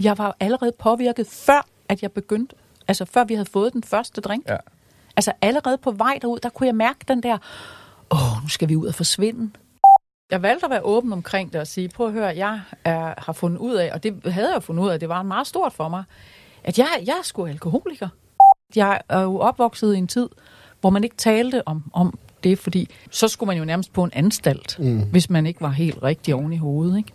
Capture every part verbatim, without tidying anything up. Jeg var jo allerede påvirket, før at jeg begyndte. Altså før vi havde fået den første drink. Ja. Altså allerede på vej derud, der kunne jeg mærke den der, åh, nu skal vi ud og forsvinde. Jeg valgte at være åben omkring det og sige, prøv at høre, jeg er, har fundet ud af, og det havde jeg fundet ud af, det var meget stort for mig, at jeg, jeg er sgu alkoholiker. Jeg er jo opvokset i en tid, hvor man ikke talte om, om det, fordi så skulle man jo nærmest på en anstalt, mm. hvis man ikke var helt rigtig oven i hovedet, ikke?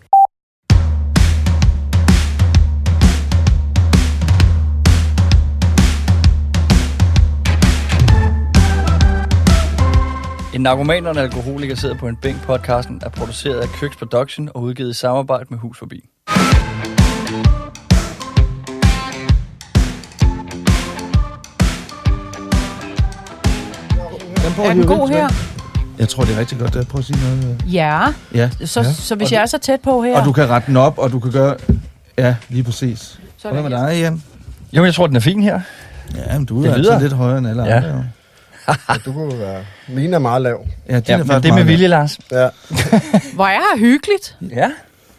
En narkoman og en alkoholiker sidder på en bænk. Podcasten er produceret af Køks Production og udgivet i samarbejde med Hus på bilen. Er den god her? Jeg tror, det er rigtig godt, at prøve at sige noget. Ja, ja. Så, ja. så hvis og jeg er så tæt på her... Og du kan rette den op, og du kan gøre... Ja, lige præcis. Hvordan med dig, Jan? Jamen, jeg tror, den er fin her. Ja, men du er altså lidt højere end alle ja. andre. Ja, du kunne være... Mine er meget lav. Ja, ja, er det er med vilje, Lars. Ja. Hvor er her hyggeligt. Ja.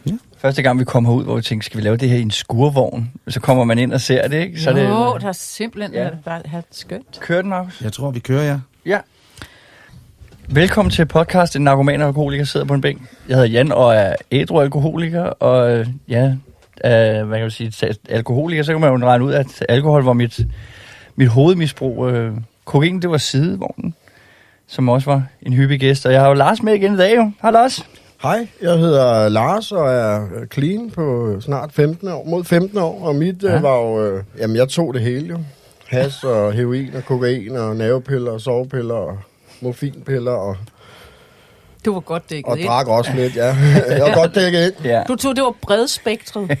ja. Første gang, vi kom herud, hvor vi tænkte, skal vi lave det her i en skurvogn? Så kommer man ind og ser det, ikke? Så jo, det, der er simpelthen ja. bare helt skønt. Kører den, Markus? Jeg tror, vi kører, ja. Ja. Velkommen til podcast, en narkoman og alkoholiker sidder på en bænk. Jeg hedder Jan og er ædru alkoholiker, og ja, øh, hvad kan man sige, alkoholiker, så kan man jo regne ud, at alkohol var mit, mit hovedmisbrug. Øh, kokain, det var sidevognen, som også var en hyppig gæst, og jeg har jo Lars med igen i dag jo. Hej Lars. Hej, jeg hedder Lars og er clean på snart femten år, mod femten år, og mit ja. var jo, øh, jamen jeg tog det hele jo. Has og heroin og kokain og nervepiller og sovepiller og morfinpiller og... Du var godt dækket og ind. Og drak også lidt, ja. Jeg var godt dækket ind. Ja. Du tog, det var bredspektret.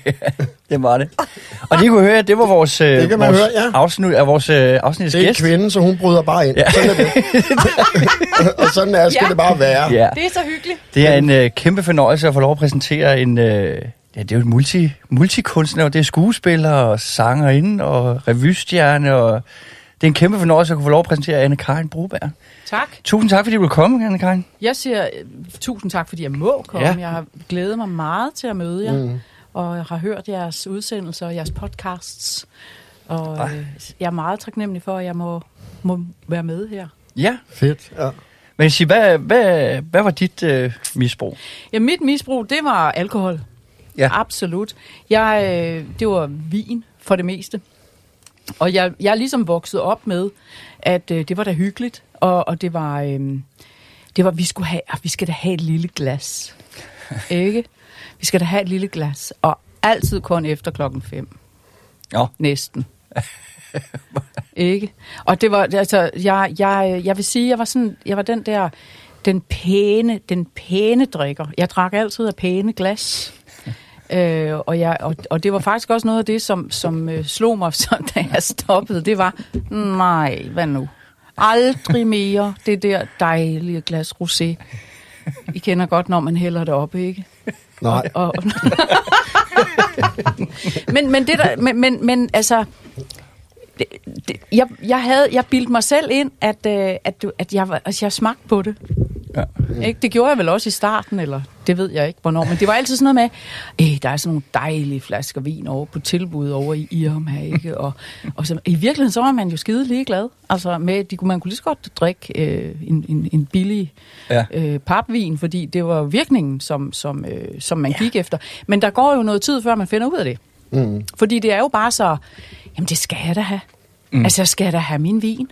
Det var det. Og det kunne høre, det var vores, det kan man vores høre, ja. afsnit af vores afsnitets gæst. Det er gæst. Kvinden, så hun bryder bare ind. Ja. Sådan er det. Og sådan er, skal ja. det bare være. Ja. Det er så hyggeligt. Det er en øh, kæmpe fornøjelse at få lov at præsentere en... Øh, Ja, det er jo et multi, multikunstner, det er skuespillere og sangerinde og revystjerne, og det er en kæmpe fornøjelse at kunne få lov at præsentere Anne-Karin Brubær. Tak. Tusind tak, fordi du vil komme, Anne-Karin. Jeg siger tusind tak, fordi jeg må komme. Ja. Jeg har glædet mig meget til at møde jer, mm. og jeg har hørt jeres udsendelser og jeres podcasts, og Ej. jeg er meget taknemmelig for, at jeg må, må være med her. Ja. Fedt, ja. Men sig, hvad, hvad, hvad var dit øh, misbrug? Ja, mit misbrug, det var alkohol. Ja. Absolut. Jeg, øh, det var vin for det meste. Og jeg, jeg er ligesom vokset op med, at øh, det var da hyggeligt, og, og det var, øh, det var vi, skulle have, vi skal da have et lille glas. Ikke? Vi skal da have et lille glas, og altid kun efter klokken fem. Ja. Næsten. Ikke? Og det var, altså, jeg, jeg, jeg vil sige, jeg var sådan, jeg var den der, den pæne, den pæne drikker. Jeg drak altid af pæne glas. Øh, og, jeg, og, og det var faktisk også noget af det, som, som øh, slog mig, så, da jeg stoppede. Det var, nej, hvad nu? Aldrig mere det der dejlige glas rosé. I kender godt, når man hælder det op, ikke? Nej. Og, og, men, men det der, men, men, men altså, det, det, jeg, jeg, havde, jeg bildte mig selv ind, at, at, at jeg, altså, jeg smagte på det. Ja. Ikke? Det gjorde jeg vel også i starten, eller det ved jeg ikke, hvornår, men det var altid sådan noget med, der er sådan nogle dejlige flasker vin over på tilbud over i Irma, ikke? Og, og så, i virkeligheden, så var man jo skide ligeglad. Altså, med, de, man kunne lige så godt drikke øh, en, en, en billig ja. øh, papvin, fordi det var virkningen, som, som, øh, som man ja. gik efter. Men der går jo noget tid, før man finder ud af det. Mm. Fordi det er jo bare så, jamen det skal jeg da have. Mm. Altså, skal jeg da have min vin?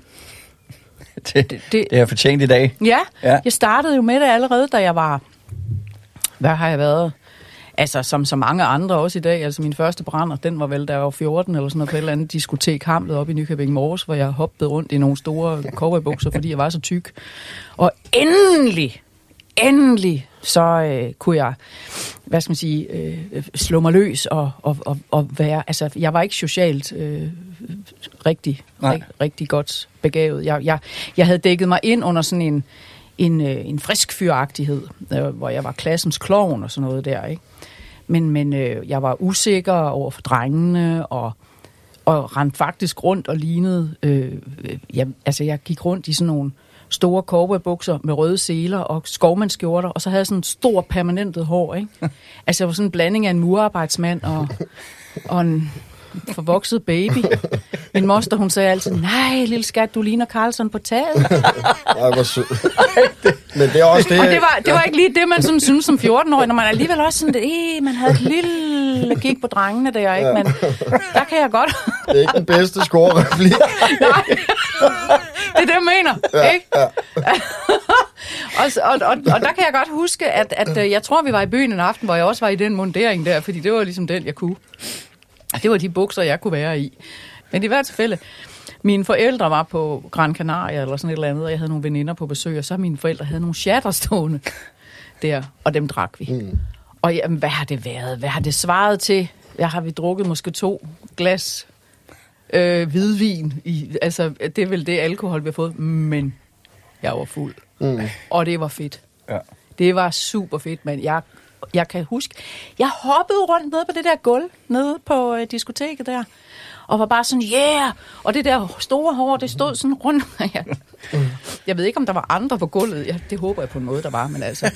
Det, det, det har jeg fortjent i dag. Ja, ja, jeg startede jo med det allerede, da jeg var... Hvad har jeg været? Altså, som så mange andre også i dag. Altså, min første brænder, den var vel, da jeg var fjorten eller sådan noget, på et eller andet diskotek Hamlet oppe i Nykøbing Mors, hvor jeg hoppede rundt i nogle store cowboybukser, fordi jeg var så tyk. Og endelig, endelig, så øh, kunne jeg, hvad skal man sige, øh, slå mig løs og, og, og, og være... Altså, jeg var ikke socialt... Øh, rigtig, rigt, rigtig godt begavet. Jeg, jeg, jeg havde dækket mig ind under sådan en, en, en frisk fyragtighed, øh, hvor jeg var klassens klovn og sådan noget der, ikke? Men, men øh, jeg var usikker over for drengene, og, og rendte faktisk rundt og lignede... Øh, jeg, altså, jeg gik rundt i sådan nogle store cowboybukser med røde seler og skovmandskjorter, og så havde jeg sådan et stort permanentet hår, ikke? Altså jeg var sådan en blanding af en murarbejdsmand og, og en forvokset baby. Min moster, hun sagde altid, nej, lille skat, du ligner Carlson på taget. Nej, hvor sød. Men det er også det. Og det var, det var ikke lige det, man sådan synes som fjorten-årig, når man alligevel også sådan, det, man havde et lille kig på drengene der, ikke? Men der kan jeg godt. Det er ikke den bedste score-replik. Nej, det er det, jeg mener, ikke? Ja, ja. Og, og, og, og der kan jeg godt huske, at, at jeg tror, vi var i byen en aften, hvor jeg også var i den mundering der, fordi det var ligesom den, jeg kunne. Det var de bukser, jeg kunne være i. Men i hvert tilfælde, mine forældre var på Gran Canaria eller sådan et eller andet, og jeg havde nogle veninder på besøg, og så mine forældre havde nogle shatter stående der, og dem drak vi. Mm. Og jamen, hvad har det været? Hvad har det svaret til? Ja, har vi drukket måske to glas øh, hvidvin? I, altså, det er vel det alkohol, vi har fået. Men jeg var fuld. Mm. Og det var fedt. Ja. Det var super fedt, mand. Jeg... Jeg kan huske, jeg hoppede rundt nede på det der gulv, nede på øh, diskoteket der, og var bare sådan, yeah! Og det der store hår, det stod sådan rundt. jeg, jeg ved ikke, om der var andre på gulvet. Jeg, det håber jeg på en måde, der var, men altså.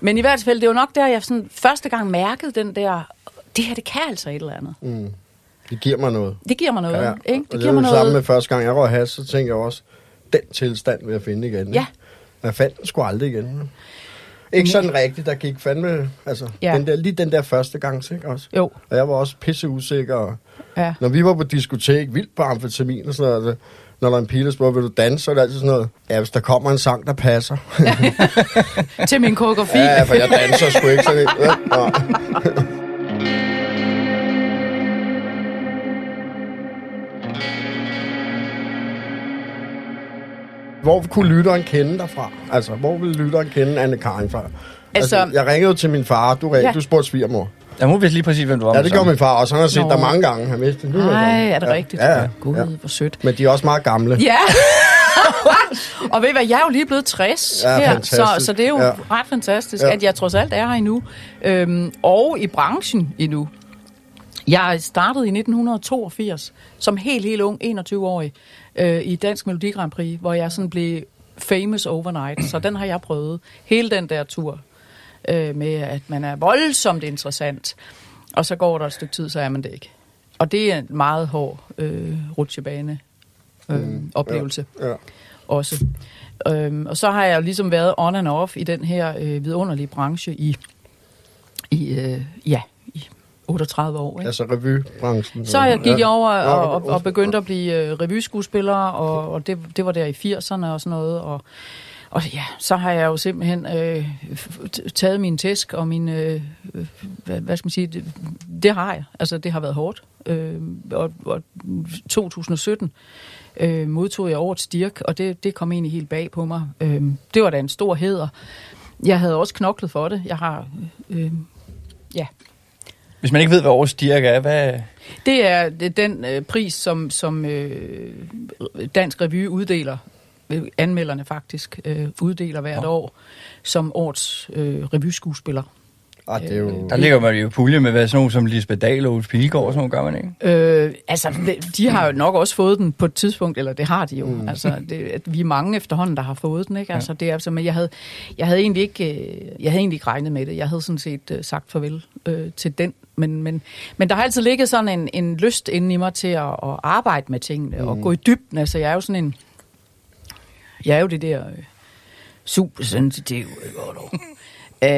Men i hvert fald, det var nok der, jeg sådan første gang mærkede den der, det her, det kan altså et eller andet. Mm. Det giver mig noget. Det giver mig noget, ja, ja. Ikke? Det, det giver mig noget. Sammen med første gang, jeg røg has, så tænkte jeg også, den tilstand vil jeg finde igen. Ja. Jeg fandt den sgu aldrig igen. Ikke sådan rigtigt, der gik fandme, altså, ja. den der, lige den der første gang, ikke også? Jo. Og jeg var også pisseusikker, og ja. Når vi var på diskotek, vildt på amfetamin og sådan noget, når der er en pige, der spørger, vil du danse, så er det altid sådan noget, ja, hvis der kommer en sang, der passer. Ja, ja. Til min koreografi. Ja, for jeg danser sgu ikke sådan lidt. Ja, hvor kunne lytteren kende dig fra? Altså, hvor ville lytteren kende Anne-Karin fra? Altså, altså, jeg ringede til min far, du, ja. Du spurgte svigermor. Jeg må vide lige præcis, hvem du var. Ja, det gjorde min far også. Han har set dig mange gange. Han vidste det. Nej, er det ja. Rigtigt? Ja, ja. Gud, ja. Hvor sødt. Men de er også meget gamle. Ja. Og ved I hvad, jeg er jo lige blevet tres ja, her, så, så det er jo ja. Ret fantastisk, ja. At jeg trods alt er her endnu. Øhm, og i branchen endnu. Jeg startede i nitten toogfirs som helt, helt ung, enogtyve-årig, øh, i Dansk Melodi Grand Prix, hvor jeg sådan blev famous overnight. Så den har jeg prøvet. Hele den der tur øh, med, at man er voldsomt interessant. Og så går der et stykke tid, så er man det ikke. Og det er en meget hård øh, rutsjebane øh, mm, oplevelse ja, ja. Også. Øh, og så har jeg jo ligesom været on and off i den her øh, vidunderlige branche i, i øh, ja, i otteogtredive år, ikke? Altså revybranchen. Så jeg gik ja. Over og, og, og begyndte at blive revyskuespiller, og, og det, det var der i firserne og sådan noget. Og, og ja, så har jeg jo simpelthen øh, taget min tæsk og min, øh, hvad, hvad skal man sige, det, det har jeg. Altså det har været hårdt. Øh, og, og tyve sytten øh, modtog jeg Års Dirk, og det, det kom egentlig helt bag på mig. Øh, det var da en stor hæder. Jeg havde også knoklet for det. Jeg har, øh, ja... Hvis man ikke ved, hvad Års Dirk er, hvad... Det er den øh, pris, som, som øh, Dansk Revue uddeler, anmelderne faktisk, øh, uddeler hvert oh. år, som årets øh, revyskuespiller. Ah, det er jo... Der ligger man jo pulje med, hvad sådan nogle som Lisbeth Dahl og Oles Pilgaard og sådan noget, gør man ikke? Øh, altså, de har jo nok også fået den på et tidspunkt, eller det har de jo. Mm. Altså, det, vi er mange efterhånden, der har fået den, ikke? Altså, ja. Det er, altså, men jeg havde, jeg havde egentlig ikke, jeg havde egentlig ikke regnet med det. Jeg havde sådan set uh, sagt farvel uh, til den. Men, men, men der har altid ligget sådan en, en lyst inde i mig til at, at arbejde med tingene mm. og gå i dybden. Altså, jeg er jo sådan en... Jeg er jo det der øh, supersensitive,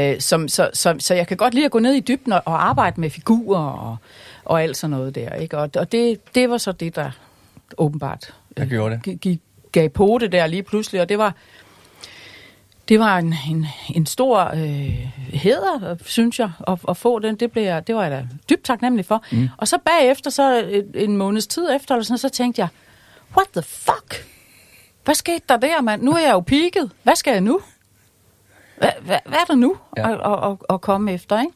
ikke? Uh, som, så, så, så jeg kan godt lide at gå ned i dybden og, og arbejde med figurer og, og alt sådan noget der, ikke? Og, og det, det var så det, der åbenbart jeg gjorde det. G- g- gav på det der lige pludselig, og det var, det var en, en, en stor øh, hæder, synes jeg, at, at få den. Det, blev jeg, det var jeg da dybt taknemmelig for. Mm. Og så bagefter, så en måneds tid efter, eller sådan, så tænkte jeg, what the fuck? Hvad skete der der, mand? Nu er jeg jo peaket. Hvad skal jeg nu? Hvad, hvad, hvad er der nu ja. at, at, at komme efter, ikke?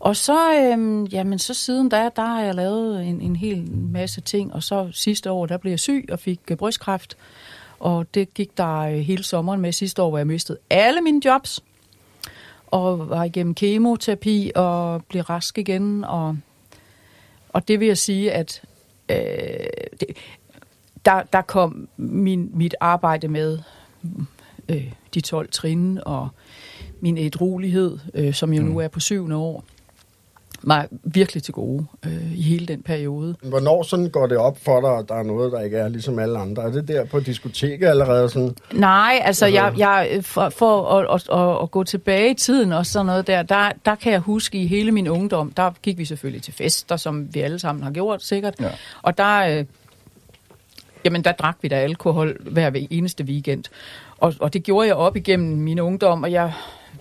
Og så, øhm, jamen, så siden da, der har jeg lavet en, en hel masse ting, og så sidste år, der blev jeg syg og fik øh, brystkræft, og det gik der øh, hele sommeren med. Sidste år, hvor jeg mistede alle mine jobs, og var igennem kemoterapi og blev rask igen, og, og det vil jeg sige, at øh, det, der, der kom min, mit arbejde med øh, de tolv trin og min ædruelighed, øh, som jo mm. nu er på syvende år, mig virkelig til gode øh, i hele den periode. Hvornår sådan går det op for dig, at der er noget, der ikke er ligesom alle andre? Er det der på diskoteket allerede sådan? Nej, altså jeg, jeg for, for at, at, at, at gå tilbage i tiden og sådan noget der, der, der kan jeg huske i hele min ungdom, der gik vi selvfølgelig til fester, som vi alle sammen har gjort sikkert, ja. Og der... Øh, Jamen, der drak vi da alkohol hver eneste weekend. Og, og det gjorde jeg op igennem min ungdom, og jeg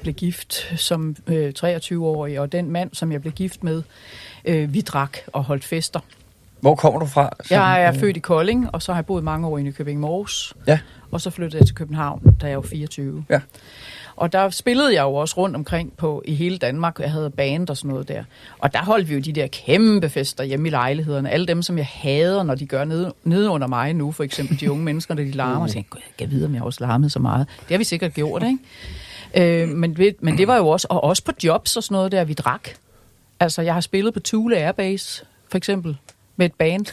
blev gift som øh, treogtyve-årig, og den mand, som jeg blev gift med, øh, vi drak og holdt fester. Hvor kommer du fra? Som, jeg er født i Kolding, og så har jeg boet mange år i Nykøbing Mors. Ja. Og så flyttede jeg til København, da jeg var fireogtyve. Ja. Og der spillede jeg jo også rundt omkring på, i hele Danmark. Jeg havde band og sådan noget der. Og der holdt vi jo de der kæmpe fester hjemme i lejlighederne. Alle dem, som jeg hader, når de gør nede, nede under mig nu. For eksempel de unge mennesker, der de larmer. Og tænker, gud, jeg kan vide, om jeg også larmede så meget. Det har vi sikkert gjort, ikke? Øh, men, men det var jo også... Og også på jobs og sådan noget der, vi drak. Altså, jeg har spillet på Thule Airbase, for eksempel, med et band.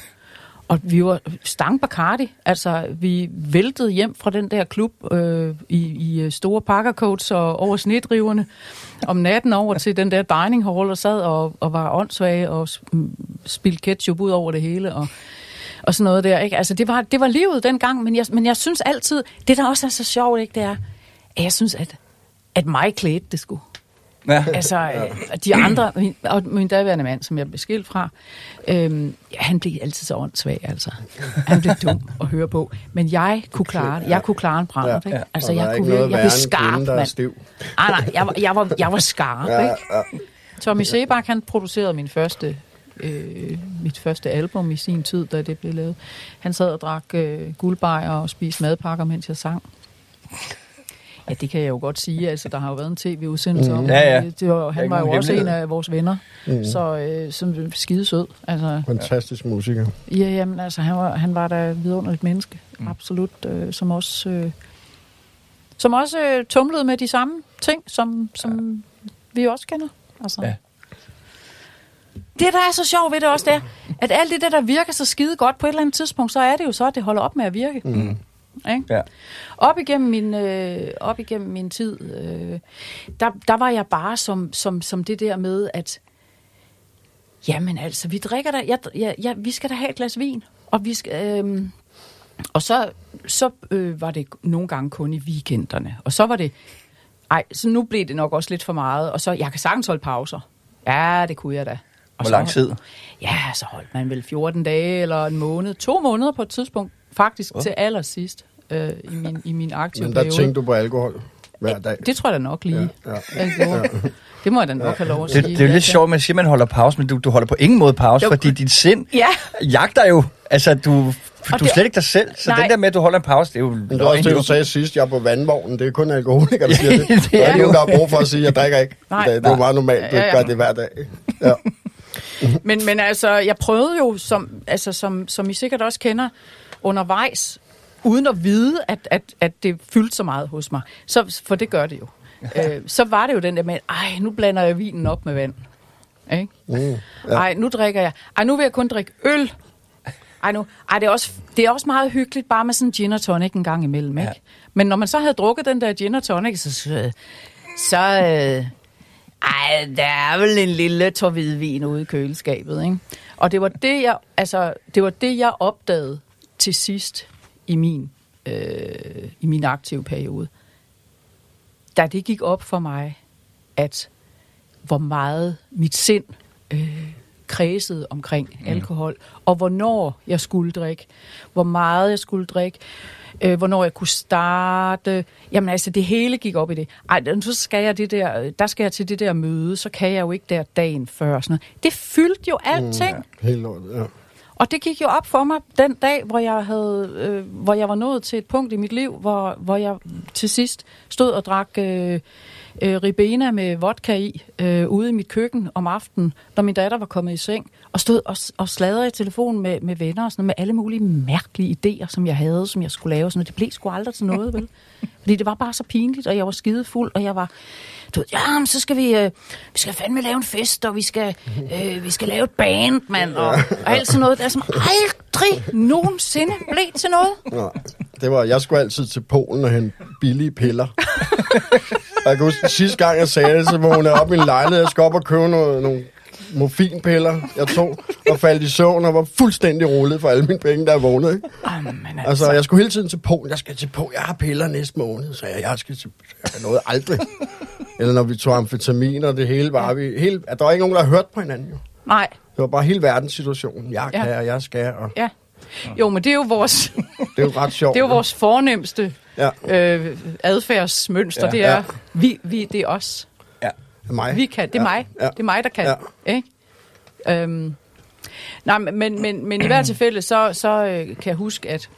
Og vi var stang Bacardi, altså vi væltede hjem fra den der klub øh, i, i store pakkercoats og over snedriverne om natten over til den der dining hall og sad og, og var åndssvage og spildte ketchup ud over det hele og, og sådan noget der. Ikke? Altså det var, det var livet dengang, men jeg, men jeg synes altid, det der også er så sjovt, ikke, det er, at jeg synes, at, at mig klædte det sgu. Ja. Altså, øh, de andre, min, og min daværende mand, som jeg blev skilt fra, øh, ja, han blev altid så åndssvag, altså. Han blev dum at høre på. Men jeg kunne klare det. Jeg kunne klare en brand, ikke? Altså, jeg kunne jeg blev skarp, mand. Ah, nej, jeg var, jeg var, jeg var skarp, ja, ja. Ikke? Tommy Sebak, han producerede min første, øh, mit første album i sin tid, da det blev lavet. Han sad og drak øh, guldbajer og spiste madpakker, mens jeg sang. Ja, det kan jeg jo godt sige. Altså, der har jo været en tv-udsendelse om. Mm. Ja, ja. Det var, han var jo også en af vores venner, mm. så øh, som skide sød. Altså, fantastisk musiker. Ja, jamen, altså, han var, han var da vidunderligt menneske, mm. absolut, øh, som også, øh, som også øh, tumlede med de samme ting, som, som ja. vi også kender. Altså. Ja. Det, der er så sjovt ved det også, det er, at alt det der, der virker så skide godt på et eller andet tidspunkt, så er det jo så, at det holder op med at virke. Mm. Ja. Op igennem min øh, op igennem min tid, øh, der der var jeg bare som som som det der med at jamen altså vi drikker der, jeg, jeg, jeg, vi skal da have et glas vin og vi skal, øh, og så så øh, var det nogle gange kun i weekenderne og så var det ej, så nu blev det nok også lidt for meget og så jeg kan sagtens holde pauser, ja det kunne jeg da. Og hvor lang tid? Ja, så holdt man vel fjorten dage eller en måned, to måneder på et tidspunkt. Faktisk oh. til allersidst øh, i min, i min aktive periode. Men der tænkte du på alkohol hver dag? Det tror jeg da nok lige. Ja, ja. Ja. Det må jeg da nok ja. have lov at sige. Det, det er jo lidt sjovt, man siger, man holder pause, men du, du holder på ingen måde pause, jo. Fordi dit sind ja. jagter jo. Altså, du... Du er slet ikke dig selv, så nej. Den der med, at du holder en pause, det er jo... Men det var også det, du sagde sidst, jeg er på vandvognen, det er kun alkoholiker, der siger det. Det er, er nogen, der har brug for at sige, at jeg drikker ikke. Nej, det er jo meget normalt, ja, ja, ja. Du gør det hver dag. Ja. men, men altså, jeg prøvede jo, som, altså, som, som I sikkert også kender, undervejs, uden at vide, at, at, at det fyldte så meget hos mig. Så, for det gør det jo. øh, så var det jo den der med, ej, nu blander jeg vinen op med vand. Ikke? Mm, ja. Ej, nu drikker jeg... Ej, nu vil jeg kun drikke øl... Ej, nu, ej, det, er også, det er også meget hyggeligt, bare med sådan en gin og tonic en gang imellem, ikke? Ja. Men når man så havde drukket den der gin og tonic, så... Så... så øh, ej, der er vel en lille tår hvidvin ude i køleskabet, ikke? Og det var det, jeg, altså, det var det, jeg opdagede til sidst i min, øh, i min aktive periode. Da det gik op for mig, at hvor meget mit sind... Øh, kredsede omkring alkohol, mm. og hvornår jeg skulle drikke, hvor meget jeg skulle drikke, øh, hvornår jeg kunne starte. Jamen altså, det hele gik op i det. Ej, så skal jeg det der, der skal jeg til det der møde, så kan jeg jo ikke der dagen før. Sådan noget. Det fyldte jo alting. Mm, ja. Helt lort, ja. Og det gik jo op for mig den dag, hvor jeg havde, øh, hvor jeg var nået til et punkt i mit liv, hvor, hvor jeg til sidst stod og drak øh, øh, ribena med vodka i øh, ude i mit køkken om aftenen, når min datter var kommet i seng, og stod og, og sladrede i telefonen med, med venner og sådan noget, med alle mulige mærkelige idéer, som jeg havde, som jeg skulle lave. Sådan noget. Det blev sgu aldrig til noget, vel? Fordi det var bare så pinligt, og jeg var skidefuld, og jeg var... Du ved, jamen, så skal vi, øh, vi skal fandme lave en fest, og vi skal, øh, vi skal lave et band, mand, og, og alt sådan noget, der som aldrig nogensinde blev til noget. Det var, jeg skulle altid til Polen og hente billige piller. Og jeg kan huske, sidste gang jeg sagde det, så vågnede jeg op i en lejlighed, jeg skulle op og købe noget, nogle morfinpiller, jeg tog, og faldt i søvn og var fuldstændig rullet for alle mine penge, der jeg vågnede, ikke? Amen, altså. altså, jeg skulle hele tiden til Polen, jeg skal til Polen, jeg har piller næste måned, så jeg, jeg skal til jeg noget aldrig. Eller når vi tog amfetamin og det hele, var vi helt, at der var ikke nogen, der har hørt på hinanden, jo. Nej. Det var bare hele verdenssituationen, jeg kan, ja. og jeg skal, og... Ja. Jo, men det er jo vores, det er jo ret sjovt, det er jo vores fornemste ja. øh, adfærdsmønster, ja, det er ja. vi, vi, det er os. Ja, det er mig. Vi kan, det er ja. mig, ja. det er mig, der kan. Ja. Ikke? Øhm. Nej, men, men, men i hvert tilfælde, så, så øh, kan jeg huske, at,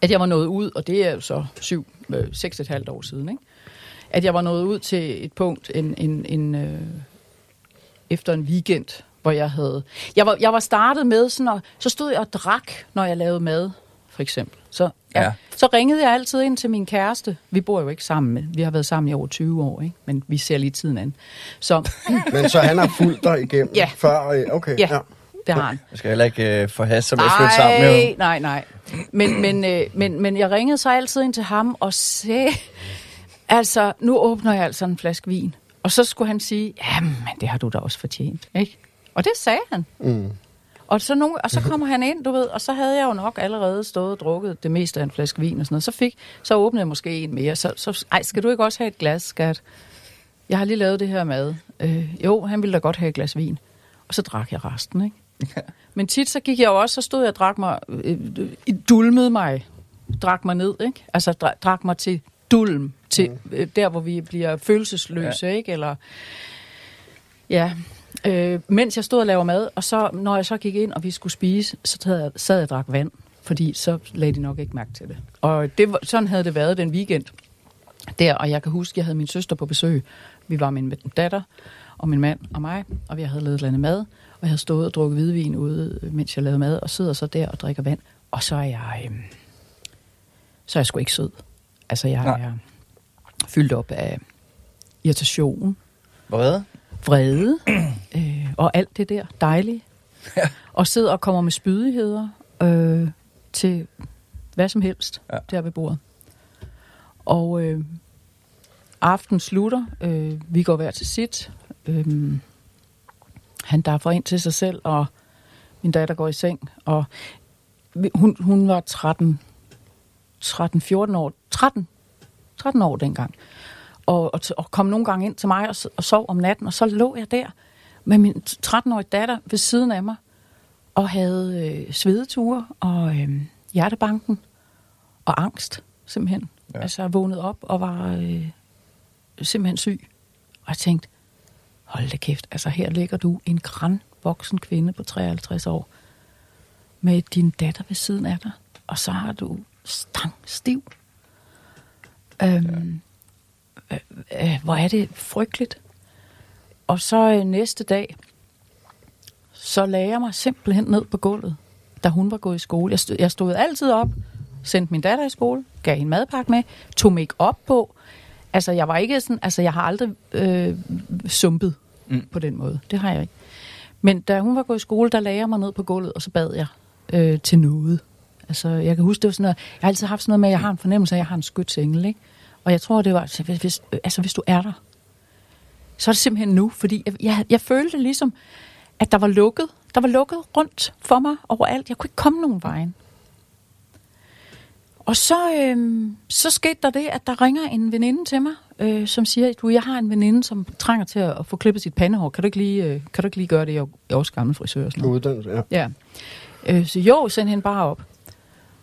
at jeg var nået ud, og det er jo så syv, øh, seks et halvt år siden, ikke? At jeg var nået ud til et punkt en, en, en, øh, efter en weekend, hvor jeg havde... Jeg var, jeg var startet med sådan, og så stod jeg og drak, når jeg lavede mad, for eksempel. Så, ja. Ja, så ringede jeg altid ind til min kæreste. Vi bor jo ikke sammen. Vi har været sammen i over tyve år, ikke? Men vi ser lige tiden an. Så... Men så han har fulgt dig igennem ja. før? Okay, ja, ja, det har han. Jeg skal heller ikke øh, forhaste sig med at flytte sammen med ham. Nej, nej, men, men, øh, men, men jeg ringede så altid ind til ham og sagde... Altså, nu åbner jeg altså en flaske vin. Og så skulle han sige, jamen, det har du da også fortjent, ikke? Og det sagde han. Mm. Og, så nogle, og så kommer han ind, du ved, og så havde jeg jo nok allerede stået og drukket det meste af en flaske vin og sådan noget. Så, fik, så åbnede jeg måske en mere. Så, så ej, skal du ikke også have et glas, skat? Jeg har lige lavet det her mad. Øh, jo, han ville da godt have et glas vin. Og så drak jeg resten, ikke? Ja. Men tit så gik jeg også, så stod jeg og drak mig, øh, dulmede mig, drak mig ned, ikke? Altså drak, drak mig til dulm, til øh, der, hvor vi bliver følelsesløse, ja. Ikke? Eller, ja... Øh, mens jeg stod og lavede mad, og så, når jeg så gik ind, og vi skulle spise, så sad jeg, sad jeg og drak vand, fordi så lagde de nok ikke mærke til det. Og det, sådan havde det været den weekend der, og jeg kan huske, jeg havde min søster på besøg. Vi var min datter, og min mand og mig, og vi havde lavet et eller andet mad, og jeg havde stået og drukket hvidvin ude, mens jeg lavede mad, og sidder så der og drikker vand, og så er jeg, øh, så er jeg sgu ikke sød. Altså, jeg Nej. er fyldt op af irritation. Hvad? Vrede, øh, og alt det der dejlige, ja. Og sidder og kommer med spydigheder øh, til hvad som helst, ja. Der ved bordet. Og øh, aftenen slutter, øh, vi går hver til sit, øh, han daffer ind til sig selv, og min datter går i seng, og hun, hun var tretten, fjorten år, tretten, tretten år dengang. Og, og, og kom nogle gange ind til mig og, og sov om natten, og så lå jeg der med min tretten-årige datter ved siden af mig, og havde øh, svedeture og øh, hjertebanken og angst, simpelthen. Ja. Altså, jeg vågnede op og var øh, simpelthen syg, og jeg tænkte, hold da kæft, altså her ligger du, en gran voksen kvinde på treoghalvtreds år, med din datter ved siden af dig, og så har du stang stiv. Øhm, ja. Hvor er det frygteligt. Og så næste dag, så lagde jeg mig simpelthen ned på gulvet, da hun var gået i skole. Jeg stod, jeg stod altid op, sendte min datter i skole, gav hende madpakke med, tog make op på. Altså, jeg var ikke sådan, altså, jeg har aldrig øh, sumpet mm. på den måde. Det har jeg ikke. Men da hun var gået i skole, der lagde jeg mig ned på gulvet, og så bad jeg øh, til noget. Altså, jeg kan huske, det var sådan noget, jeg har altid haft sådan noget med, at jeg har en fornemmelse af, at jeg har en skytsengel, ikke? Og jeg tror, det var, altså hvis, altså hvis du er der, så er det simpelthen nu, fordi jeg, jeg, jeg følte ligesom, at der var lukket, der var lukket rundt for mig overalt. Jeg kunne ikke komme nogen vejen. Og så, øh, så skete der det, at der ringer en veninde til mig, øh, som siger, du, jeg har en veninde, som trænger til at, at få klippet sit pandehår. Kan du ikke lige, øh, kan du ikke lige gøre det? Jeg er også gammel frisør og sådan noget. Uddannelse, ja. Ja. Øh, så jo, send hende bare op.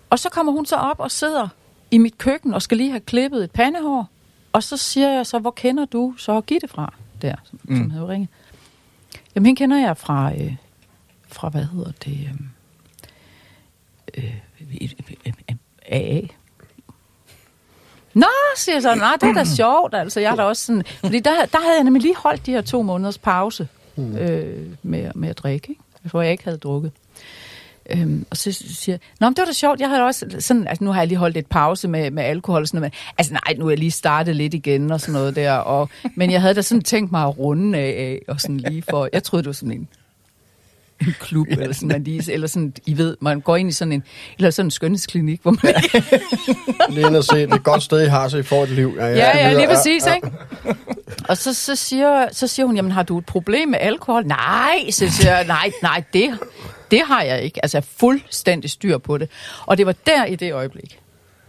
Og så kommer hun så op og sidder i mit køkken, og skal lige have klippet et pandehår, og så siger jeg så, hvor kender du så Gitte fra, der, som, mm. som havde ringet. Jamen, hende kender jeg fra, øh, fra hvad hedder det, øh, øh, A A. Nå, siger jeg så, nej, det er da sjovt, altså, jeg er da også sådan, fordi der, der havde jeg nemlig lige holdt de her to måneders pause øh, med, med at drikke, ikke? For jeg ikke havde drukket. Øhm, og så siger jeg, nå, men det var da sjovt, jeg havde også sådan, altså nu har jeg lige holdt et pause med, med alkohol og sådan noget, men, altså nej, nu er jeg lige startet lidt igen og sådan noget der, og, men jeg havde da sådan tænkt mig at runde af, og sådan lige for, jeg troede, det var sådan en en klub, ja, eller sådan, man lige, eller sådan, I ved, man går ind i sådan en, eller sådan en skønhedsklinik, hvor man... Ja. Lige ind og se, det er et godt sted, I har, så I får et liv. Ja, ja, ja, ja, lige præcis, ja, ja, ikke? Og så, så, siger, så siger hun, jamen har du et problem med alkohol? Nej, så siger jeg, nej, nej, det, det har jeg ikke. Altså, jeg er fuldstændig styr på det. Og det var der i det øjeblik.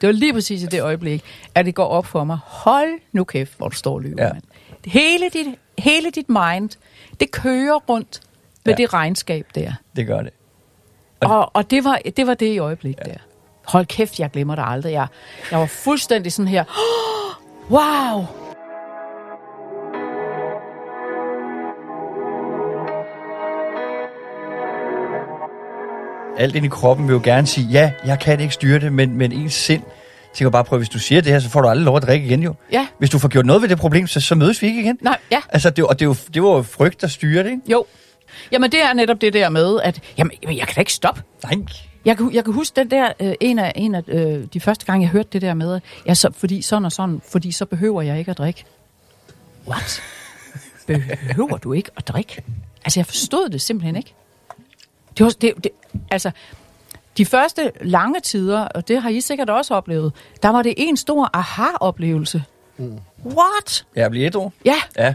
Det var lige præcis i det øjeblik, at det går op for mig. Hold nu kæft, hvor du står og lyver, ja, mand. Hele dit, hele dit mind, det kører rundt med, ja, det regnskab der. Det gør det. Og, og, og det, var, det var det i øjeblikket, ja, der. Hold kæft, jeg glemmer det aldrig. Jeg, jeg var fuldstændig sådan her. Oh, wow! Alt ind i kroppen vil jo gerne sige, ja, jeg kan ikke styre det, men, men ens sind tænker bare, prøv, hvis du siger det her, så får du aldrig lov at drikke igen, jo. Ja. Hvis du får gjort noget ved det problem, så, så mødes vi ikke igen. Nej, ja. Altså, det, og det, det var jo frygt, der styrer det, ikke? Jo. Jamen, det er netop det der med, at jamen, jeg kan da ikke stoppe. Nej. Jeg kan, jeg kan huske den der, øh, en af, en af øh, de første gange, jeg hørte det der med, ja, så, fordi sådan og sådan, fordi så behøver jeg ikke at drikke. What? Behøver du ikke at drikke? Altså, jeg forstod det simpelthen ikke. Det var, det, det, altså, de første lange tider, og det har I sikkert også oplevet, der var det en stor aha-oplevelse. Mm. What? Ja, at blive ædru. Ja. Ja.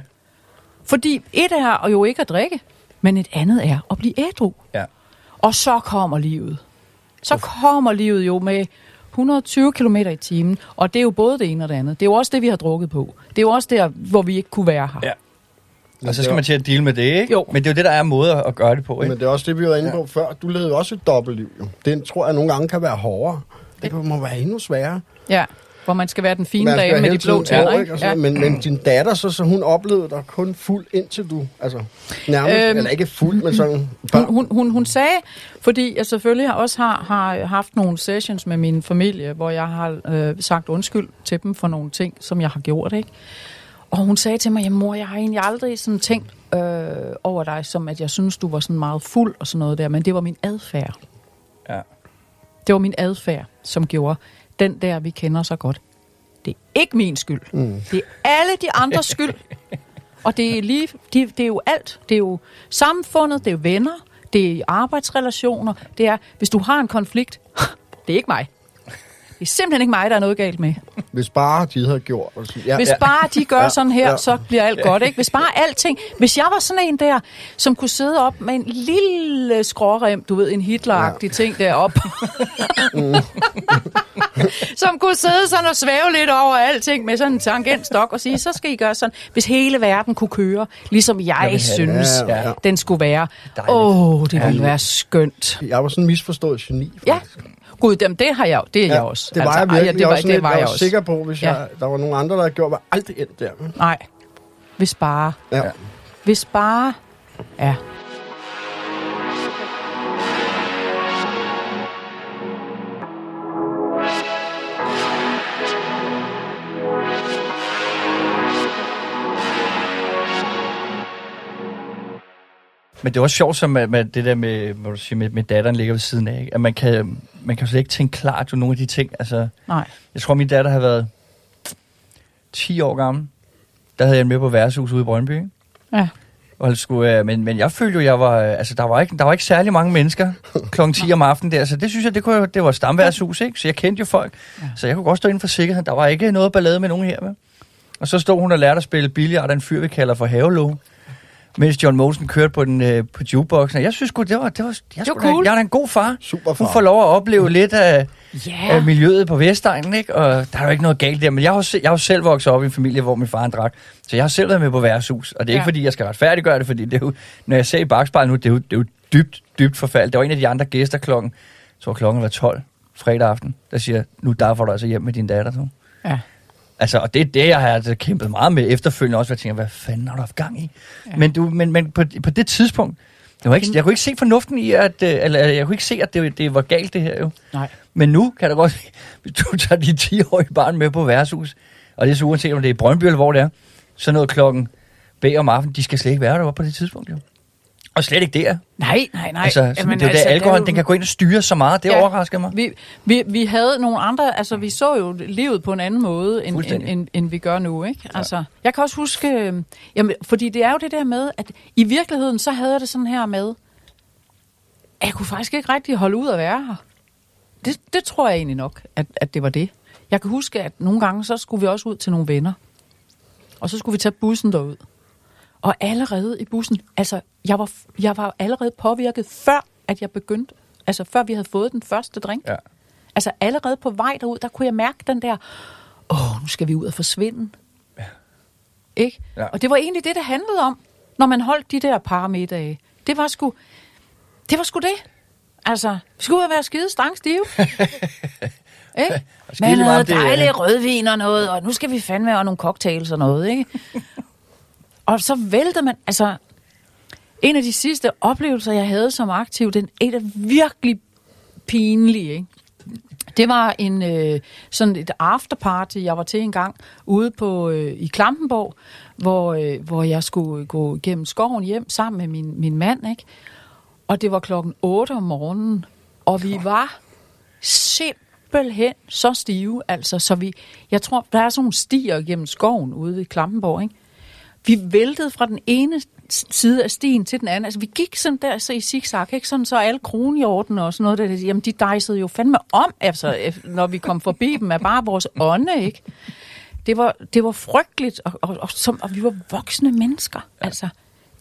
Fordi et er jo ikke at drikke, men et andet er at blive ædru. Ja. Og så kommer livet. Så kommer livet jo med hundrede og tyve kilometer i timen, og det er jo både det ene og det andet. Det er jo også det, vi har drukket på. Det er jo også der, hvor vi ikke kunne være her. Ja. Og så skal man til at deale med det, ikke? Jo. Men det er jo det, der er måde at gøre det på, ikke? Men det er også det, vi var inde på, ja, før. Du levede også et dobbeltliv, jo. Det tror jeg nogle gange kan være hårdere. Det må være endnu sværere. Ja, hvor man skal være den fine dame med de blå tænder, ikke? Ja. Men, men din datter, så, så hun oplevede dig kun fuld indtil du... Altså, nærmest, øhm, eller ikke fuld, men sådan... Hun, hun, hun, hun sagde, fordi jeg selvfølgelig også har, har haft nogle sessions med min familie, hvor jeg har øh, sagt undskyld til dem for nogle ting, som jeg har gjort, ikke? Og hun sagde til mig, ja mor, jeg har egentlig aldrig sådan tænkt øh, over dig, som at jeg synes du var sådan meget fuld og sådan noget der, men det var min adfærd. Ja. Det var min adfærd, som gjorde den der, vi kender så godt. Det er ikke min skyld. Mm. Det er alle de andres skyld. Og det er, lige, det, det er jo alt. Det er jo samfundet, det er venner, det er arbejdsrelationer. Det er, hvis du har en konflikt, det er ikke mig. Det er simpelthen ikke mig, der er noget galt med. Hvis bare de havde gjort... Ja, hvis bare de gør, ja, sådan her, ja, så bliver alt, ja, godt, ikke? Hvis bare alting... Hvis jeg var sådan en der, som kunne sidde op med en lille skrårem, du ved, en Hitler-agtig, ja, ting deroppe, mm. som kunne sidde sådan og svæve lidt over alting med sådan en tangentstok og sige, så skal I gøre sådan, hvis hele verden kunne køre, ligesom jeg, jeg synes, ja, ja, den skulle være. Åh, oh, det ville, ja, være skønt. Jeg var sådan en misforstået geni, faktisk. Ja. Gud, dem, det har jeg, det er, ja, jeg også. Det var altså, jeg virkelig, ja, det var, jeg, det var, det var jeg, jeg også sikker på, hvis, ja, jeg, der var nogen andre, der gjorde mig aldrig endt der. Nej, hvis bare. Ja. Hvis bare, ja. Men det er også sjovt, som man, det der med, hvor du siger, med, med datteren ligger ved siden af, ikke? At man kan, man kan slet ikke tænke klart på nogle af de ting. Altså, nej. Jeg tror, min datter har været ti år gammel. Der havde jeg med på værtshus ude i Brøndby. Ja. Og skulle, men, men jeg følte jo, jeg var, altså, der var ikke, der var ikke særlig mange mennesker klokken ti om aftenen der. Så det synes jeg, det, kunne, det var et stamværtshus, ikke? Så jeg kendte jo folk. Ja. Så jeg kunne godt stå inden for sikkerhed. Der var ikke noget ballade med nogen her, med. Og så stod hun og lærte at spille billiard af en fyr, vi kalder for Havelåge, mens John Mogensen kørte på den øh, på jukeboxen. Jeg synes godt det var det var jeg, skulle, cool. jeg, jeg er en god far. Superfar. Hun får lov at opleve lidt af, yeah. af miljøet på Vestegnen, ikke? Og der er jo ikke noget galt der, men jeg har jo, jeg har selv vokset op i en familie, hvor min far drak. Så jeg har selv været med på værtshus, og det er, ja, ikke fordi jeg skal retfærdiggøre det, fordi det er jo, når jeg ser i bakspejlet nu, det er jo, det er jo dybt dybt forfald. Det var en af de andre gæster klokken, så klokken var tolv fredag aften, der siger, nu der får du altså hjem med din datter nu. Ja. Altså, og det er det, jeg har altså kæmpet meget med efterfølgende også, hvor jeg tænker, hvad fanden har du haft gang i? Ja. Men, du, men, men på, på det tidspunkt, det var ikke, jeg kunne ikke se fornuften i, at, eller jeg kunne ikke se, at det, det var galt det her jo. Nej. Men nu kan du godt se, hvis du tager de ti-årige barn med på værtshus, og det er så uanset om det er Brøndby eller hvor det er, så noget klokken bag om aftenen, de skal slet ikke være deroppe på det tidspunkt jo. Og slet ikke der. Nej, nej, nej. Altså, jamen, det er altså, der alkohol, jo... den kan gå ind og styre så meget. Det, ja, overrasker mig. Vi, vi, vi havde nogle andre... Altså, vi så jo livet på en anden måde, end, end, end, end vi gør nu, ikke? Altså, ja. Jeg kan også huske... Jamen, fordi det er jo det der med, at i virkeligheden, så havde jeg det sådan her med... kunne faktisk ikke rigtig holde ud at være her. Det, det tror jeg egentlig nok, at, at det var det. Jeg kan huske, at nogle gange, så skulle vi også ud til nogle venner. Og så skulle vi tage bussen derud. Og allerede i bussen, altså, jeg var, jeg var allerede påvirket, før at jeg begyndte, altså før vi havde fået den første drink. Ja. Altså allerede på vej derud, der kunne jeg mærke den der, åh, nu skal vi ud og forsvinde. Ja. Ikke? Ja. Og det var egentlig det, det handlede om, når man holdt de der par middage. Det var sgu det. Var sgu det. Altså, vi skulle ud og være skide stangstive. Ikke? Man havde dejlige rødvin og noget, og nu skal vi fandme have nogle cocktails og noget, ikke? Og så væltede man, altså, en af de sidste oplevelser, jeg havde som aktiv, den er virkelig pinlig, ikke? Det var en øh, sådan et afterparty, jeg var til en gang ude på øh, i Klampenborg, hvor øh, hvor jeg skulle gå gennem skoven hjem sammen med min min mand, ikke? Og det var klokken otte om morgenen, og vi var simpelthen så stive, altså så vi, jeg tror der er sådan nogle stier gennem skoven ude i Klampenborg, ikke? Vi væltede fra den ene side af stien til den anden. Altså, vi gik sådan der så i zigzag, ikke? Sådan så alle kronhjorten og sådan noget der. Jamen, de dejsede jo fandme om, altså, når vi kom forbi dem, af bare vores ånde, ikke? Det var, det var frygteligt, og, og, og, som, og vi var voksne mennesker, ja. Altså,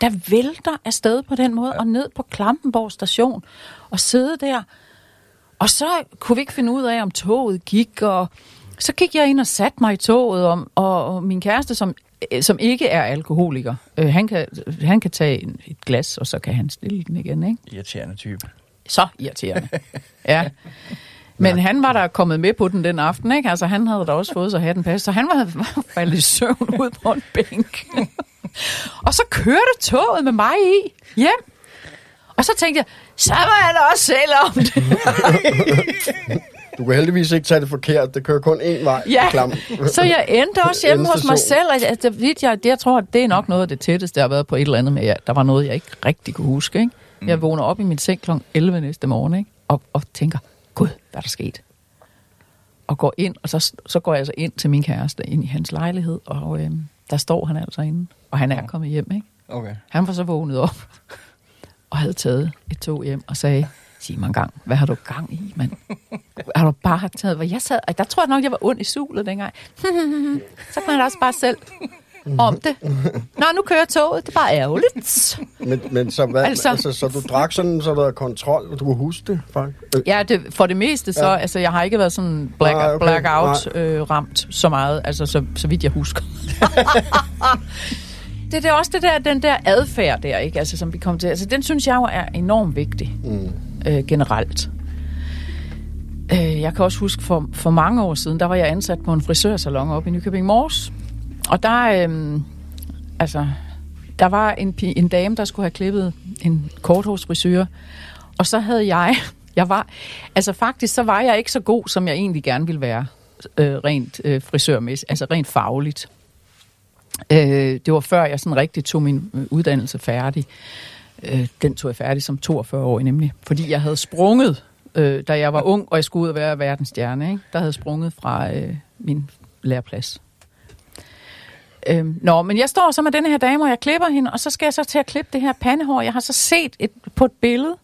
der vælter afsted på den måde, ja. Og ned på Klampenborg station, og sidde der. Og så kunne vi ikke finde ud af, om toget gik, og så gik jeg ind og satte mig i toget, og, og, og min kæreste, som som ikke er alkoholiker. Øh, han, kan, han kan tage en, et glas, og så kan han stille den igen, ikke? Irriterende type. Så irriterende, ja. Men han var der kommet med på den den aften, ikke? Altså, han havde da også fået sig hatten pas, så han var, var faldet i søvn ud på en bænk. Og så kørte toget med mig i hjem. Yeah. Og så tænkte jeg, så var jeg da også selv om det. Du kan heldigvis ikke tage det forkert. Det kører kun én vej. Ja, så jeg endte også hjemme hos mig selv. Altså, det, jeg, det, jeg tror, at det er nok noget af det tætteste, jeg har været på et eller andet med. Jeg, der var noget, jeg ikke rigtig kunne huske. Ikke? Mm. Jeg vågner op i min seng klokken elleve næste morgen, ikke? Og, og tænker, gud, hvad der skete? Og går ind, og så, så går jeg altså ind til min kæreste, ind i hans lejlighed, og øh, der står han altså inde. Og han er kommet hjem, ikke? Okay. Han var så vågnet op, og havde taget et tog hjem og sagde, sig mig en gang, hvad har du gang i, mand? Har du bare taget, hvor jeg sad? Der tror jeg nok, jeg var ond i sulet dengang. Så kan jeg også bare selv om det. Nå, nu kører toget, det er bare ærgerligt. Men, men så, hvad, altså, altså, så du drak sådan, så der var kontrol, og du kunne huske det, faktisk? Ja, det, for det meste så, ja. Altså jeg har ikke været sådan black, nej, okay, blackout øh, ramt så meget, altså så, så vidt jeg husker. Det, det er også det der, den der adfærd der, ikke? Altså, som vi kom til. Altså, den synes jeg jo er enormt vigtig, mm. øh, generelt. Øh, jeg kan også huske, for, for mange år siden, der var jeg ansat på en frisørsalon oppe i Nykøbing Mors. Og der, øh, altså, der var en, en dame, der skulle have klippet en korthårsfrisure. Og så havde jeg, jeg var, altså faktisk, så var jeg ikke så god, som jeg egentlig gerne ville være, øh, rent øh, frisørmæssigt, altså rent fagligt. Det var før jeg sådan rigtig tog min uddannelse færdig. Den tog jeg færdig som toogfyrre-årig nemlig, fordi jeg havde sprunget, da jeg var ung, og jeg skulle ud og være verdensstjerne, ikke? Der havde sprunget fra min læreplads. Nå, men jeg står så med denne her dame, og jeg klipper hende, og så skal jeg så til at klippe det her pandehår. Jeg har så set et, på et billede,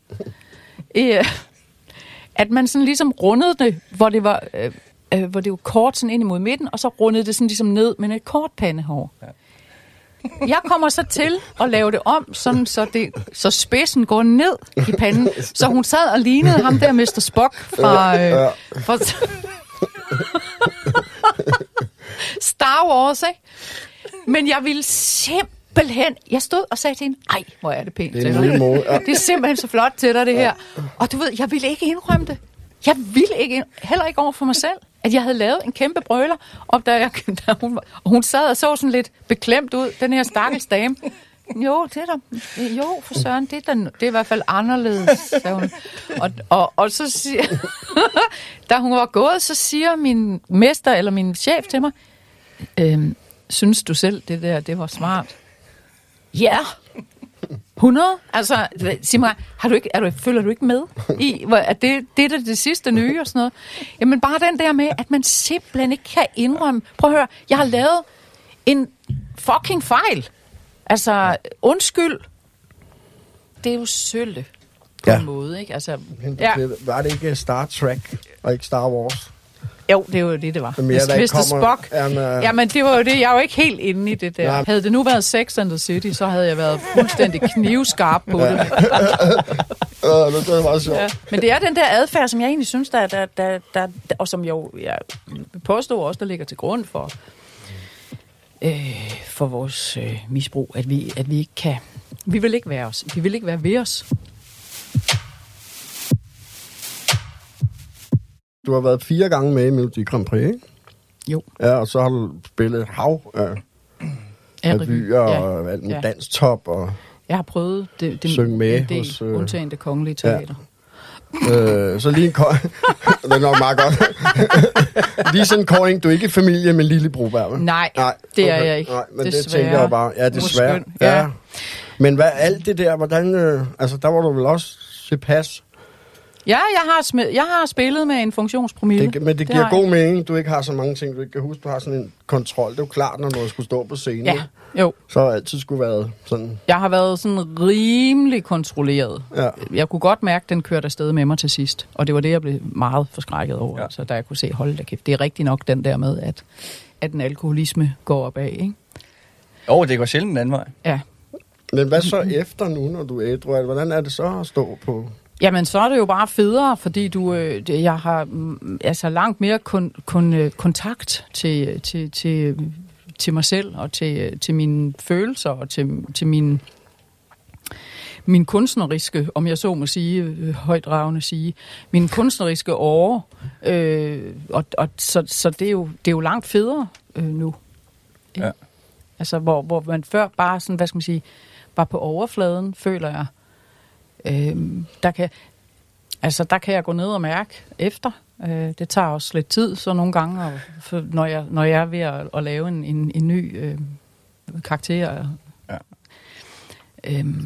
at man sådan ligesom rundede det, hvor det var... Øh, hvor det var kort sådan ind imod midten, og så rundede det sådan ligesom ned med et kort pandehår. Ja. Jeg kommer så til at lave det om, sådan så, det, så spidsen går ned i panden. Så hun sad og lignede ham der, mister Spock, fra, øh, fra Star Wars, ikke? Men jeg ville simpelthen... Jeg stod og sagde til hende, ej, hvor er det pænt til dig. Det er simpelthen så flot til dig, det her. Og du ved, jeg ville ikke indrømme det. Jeg ville ikke, heller ikke over for mig selv, at jeg havde lavet en kæmpe brøler, og da jeg, da hun, hun sad og så sådan lidt beklemt ud, den her stakkels dame. Jo, det er da, jo, for søren, det er, da, det er i hvert fald anderledes, sagde hun. Og, og, og så siger, da hun var gået, så siger min mester eller min chef til mig, øhm, synes du selv, det der, det var smart? Ja. Yeah. hundrede? Altså, sig mig, har du ikke, er du, følger du ikke med i, at det, det er det sidste nye og sådan noget? Jamen bare den der med, at man simpelthen ikke kan indrømme. Prøv at høre, jeg har lavet en fucking fejl. Altså, undskyld. Det er jo sølle. på ja. en måde, ikke? Altså, ja. Var det ikke Star Trek og ikke Star Wars? Jo, det var jo det, det var. Hvis det Spock. Jamen, øh... Jamen, det var jo det. Jeg er jo ikke helt inde i det der. Nej. Havde det nu været Sex and the City, så havde jeg været fuldstændig knivskarp på ja. det. øh, det var meget sjovt. Ja. Men det er den der adfærd, som jeg egentlig synes, der, der, der, der, og som jeg, jeg påstår også, der ligger til grund for, øh, for vores øh, misbrug, at vi, at vi ikke kan... Vi vil ikke være os. Vi vil ikke være ved os. Du har været fire gange med i Melodi Grand Prix, ikke? Jo. Ja, og så har du spillet hav af, af byer ja, og alt med ja. Danstop og... Jeg har prøvet det, det synge med en del, hos, øh... undtagen Det Kongelige Teater. Ja. øh, så lige en kåring. Det er nok meget godt. Lige sådan en kåring. Du er ikke familie med Lille Brubær, men... Nej, Nej okay. det er jeg ikke. Nej, men desværre. Det tænker jeg bare. Ja, desværre. Ja. Ja. Men hvad alt det der, hvordan... Øh, altså, der var du vel også tilpas... Ja, jeg har, sm- jeg har spillet med en funktionspromille. Det, men det, det giver god jeg. mening, du ikke har så mange ting, du ikke kan huske. Du har sådan en kontrol. Det er jo klart, når du skulle stå på scenen. Ja, jo. Så har altid skulle være sådan... Jeg har været sådan rimelig kontrolleret. Ja. Jeg kunne godt mærke, den kørte afsted med mig til sidst. Og det var det, jeg blev meget forskrækket over. Ja. Altså, da jeg kunne se, hold da kæft, det er rigtig nok den der med, at, at den alkoholisme går opad, ikke? Jo, det går sjældent den anden vej. Ja. Men hvad så efter nu, når du er ædru? Hvordan er det så at stå på... Jamen, så er det jo bare federe, fordi du, øh, jeg har altså langt mere kun, kun, øh, kontakt til, til, til, til mig selv og til, til mine følelser og til, til min, min kunstneriske, om jeg så må sige, øh, højdragende sige, min kunstneriske åre. Øh, og, og, så så det, er jo, det er jo langt federe øh, nu. Ja. Altså, hvor, hvor man før bare sådan, hvad skal man sige, bare på overfladen, føler jeg, Øhm, der kan, altså der kan jeg gå ned og mærke efter. Øh, det tager også lidt tid så nogle gange, og for, når jeg når jeg er ved at, at lave en en, en ny øh, karakter. Ja. Øhm,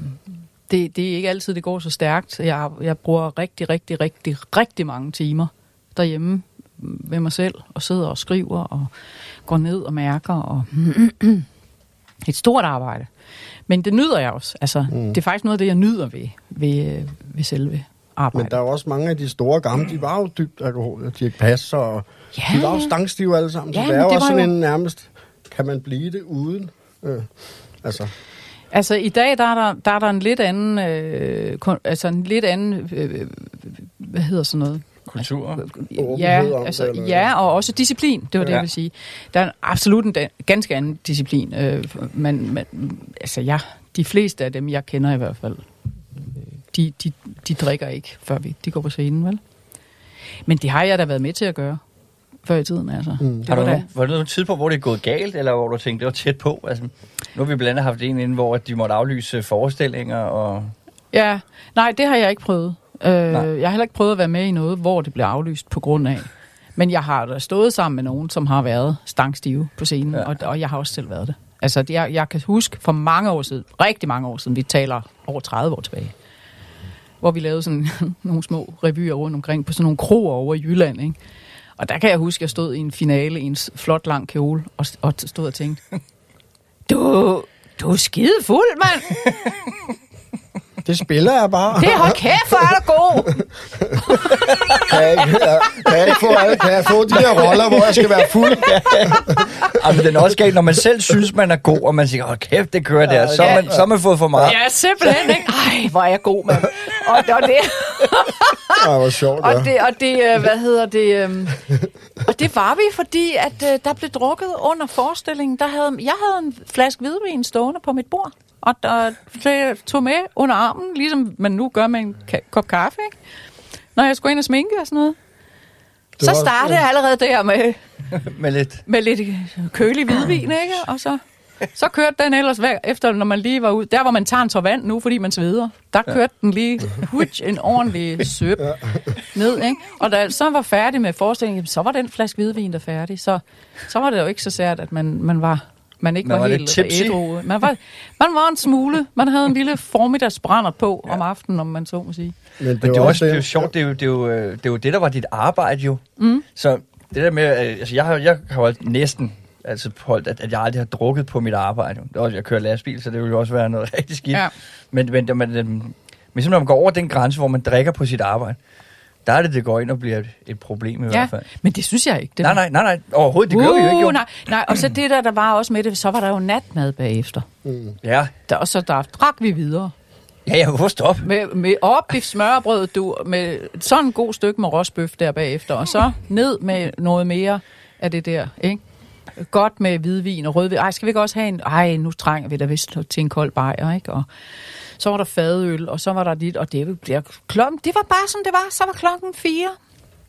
det det er ikke altid det går så stærkt. Jeg jeg bruger rigtig rigtig rigtig rigtig mange timer derhjemme ved mig selv og sidder og skriver og går ned og mærker og et stort arbejde. Men det nyder jeg også. Altså, mm. Det er faktisk noget af det, jeg nyder ved, ved, ved selve arbejdet. Men der er også mange af de store gamle, de var jo dybt alkohol, og de ikke passer, og ja. de var jo stangstive alle sammen. Ja, så det er jo det også sådan jo... en nærmest, kan man blive det uden? Øh, altså. altså i dag, der er der, der, er der en lidt anden, øh, kon, altså en lidt anden, øh, hvad hedder sådan noget? Kultur. Ja, altså, ja, og også disciplin, det var ja. det, jeg vil sige. Der er absolut en da- ganske anden disciplin. Øh, man, man, altså, ja, de fleste af dem, jeg kender i hvert fald, de, de, de drikker ikke, før vi, de går på scenen, vel? Men det har jeg da været med til at gøre, før i tiden, altså. Mm. Det var, har du, da... var der noget tid på, hvor det er gået galt, eller hvor du tænkte, det var tæt på? Altså, nu har vi blandt andet haft en inden, hvor de måtte aflyse forestillinger og... Ja, nej, det har jeg ikke prøvet. Øh, jeg har heller ikke prøvet at være med i noget, hvor det blev aflyst på grund af. Men jeg har da stået sammen med nogen, som har været stangstive på scenen, ja. og, og jeg har også selv været det. Altså, jeg, jeg kan huske for mange år siden, rigtig mange år siden, vi taler over tredive år tilbage, hvor vi lavede sådan nogle små revyer rundt omkring på sådan nogle kroer over i Jylland, ikke? Og der kan jeg huske, at jeg stod i en finale i en flot lang kjole og, og stod og tænkte, du, du er skide fuld, mand! Det spiller jeg bare. Det er hold kæft, hvor er du god. kan, jeg ikke, kan, jeg få, kan jeg få de der roller, hvor jeg skal være fuld? Jamen, den er også galt, når man selv synes, man er god, og man siger, hold kæft, det kører der, så har man, så man fået for meget. Ja, simpelthen ikke. Ej, hvor er jeg god, mand. Og, og det... Ej, hvor sjovt, ja. Og det, og det, hvad hedder det... Um... Og det var vi, fordi at, uh, der blev drukket under forestillingen. Der havde, jeg havde en flaske hvidvin stående på mit bord. Og der tog med under armen, ligesom man nu gør med en ka- kop kaffe, ikke? Når jeg skulle ind og sminke og sådan noget. Det så startede jeg allerede der med, med, lidt. med lidt kølig hvidvin, ikke? Og så, så kørte den ellers væk, efter når man lige var ud. Der, hvor man tager en tår vand nu, fordi man sveder. Der kørte ja. den lige huj, en ordentlig søb ja. ned, ikke? Og da så var færdig med forestillingen, så var den flaske hvidvin der færdig. Så, så var det jo ikke så sært, at man, man var... Man ikke man var, var helt ædru. Man var, man var en smule. Man havde en lille formiddagsbrænder på ja. om aftenen, om man så må sige. Men det, Men det, var også, det er jo sjovt. Det er jo det, er jo, det er jo det, der var dit arbejde jo. Mm. Så det der med... Altså, jeg har, jeg har jo næsten altså, holdt, at, at jeg aldrig har drukket på mit arbejde. Jo. Jeg kører lastbil, så det ville jo også være noget rigtig skidt. Ja. Men, men, men Men simpelthen, når man går over den grænse, hvor man drikker på sit arbejde, der er det, det går ind og bliver et, et problem i ja, hvert fald. Men det synes jeg ikke. Det nej, nej, nej, nej, overhovedet, det uh, gør vi jo ikke. Jo. Nej, nej, og så det der, der var også med det, så var der jo natmad bagefter. Mm. Ja. Der, og så der drak vi videre. Ja, jeg må stoppe. Med, med opbiff smørbrød, du, med sådan en god stykke med rosbøf der bagefter, og så ned med noget mere af det der, ikke? Godt med hvidvin og rødvin. Ej, skal vi ikke også have en... Ej, nu trænger vi da vist til en kold bajer, ikke? Og så var der fadøl, og så var der dit... Og det, der, klokken, det var bare, som det var. Så var klokken fire.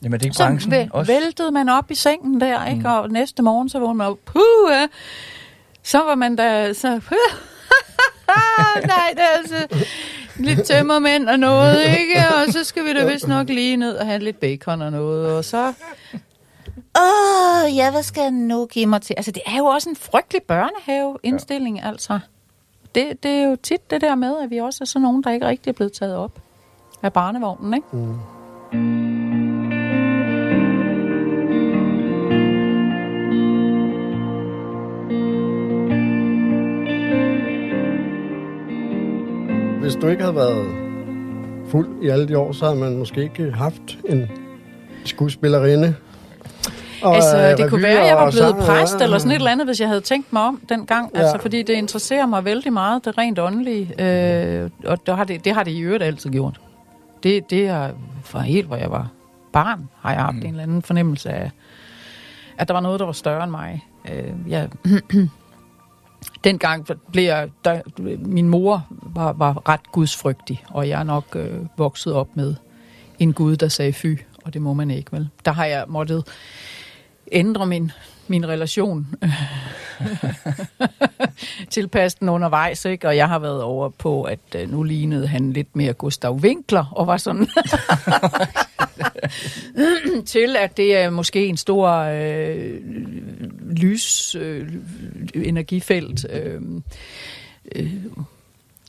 Jamen, det er branchen væ- også. Så væltede man op i sengen der, ikke? Mm. Og næste morgen, så vågnede man op. Puh! Så var man da... Så, puh. Nej, det er altså lidt tømmermænd og noget, ikke? Og så skal vi da vist nok lige ned og have lidt bacon og noget, og så... Åh, oh, ja, hvad skal jeg nu give mig til? Altså, det er jo også en frygtelig børnehave-indstilling, ja. altså. Det, det er jo tit det der med, at vi også er sådan nogen, der ikke rigtig er blevet taget op af barnevognen, ikke? Mm. Hvis du ikke havde været fuld i alle de år, så havde man måske ikke haft en skuespillerinde. Og altså, det revyer, kunne være, at jeg var blevet sådan, præst, ja, ja, eller sådan et eller andet, hvis jeg havde tænkt mig om dengang. Ja. Altså, fordi det interesserer mig vældig meget, det rent åndelige. Øh, og det har det, det har det i øvrigt altid gjort. Det, det er fra helt, hvor jeg var barn, har jeg haft mm. en eller anden fornemmelse af, at der var noget, der var større end mig. Øh, jeg... Dengang blev jeg, der, min mor var, var ret gudsfrygtig, og jeg er nok øh, vokset op med en gud, der sagde fy, og det må man ikke, vel? Der har jeg måttet ændre min, min relation, tilpasse den undervejs, ikke? Og jeg har været over på, at øh, nu lignede han lidt mere Gustav Winkler, og var sådan... til at det er måske en stor øh, lys øh, energifelt øh, øh,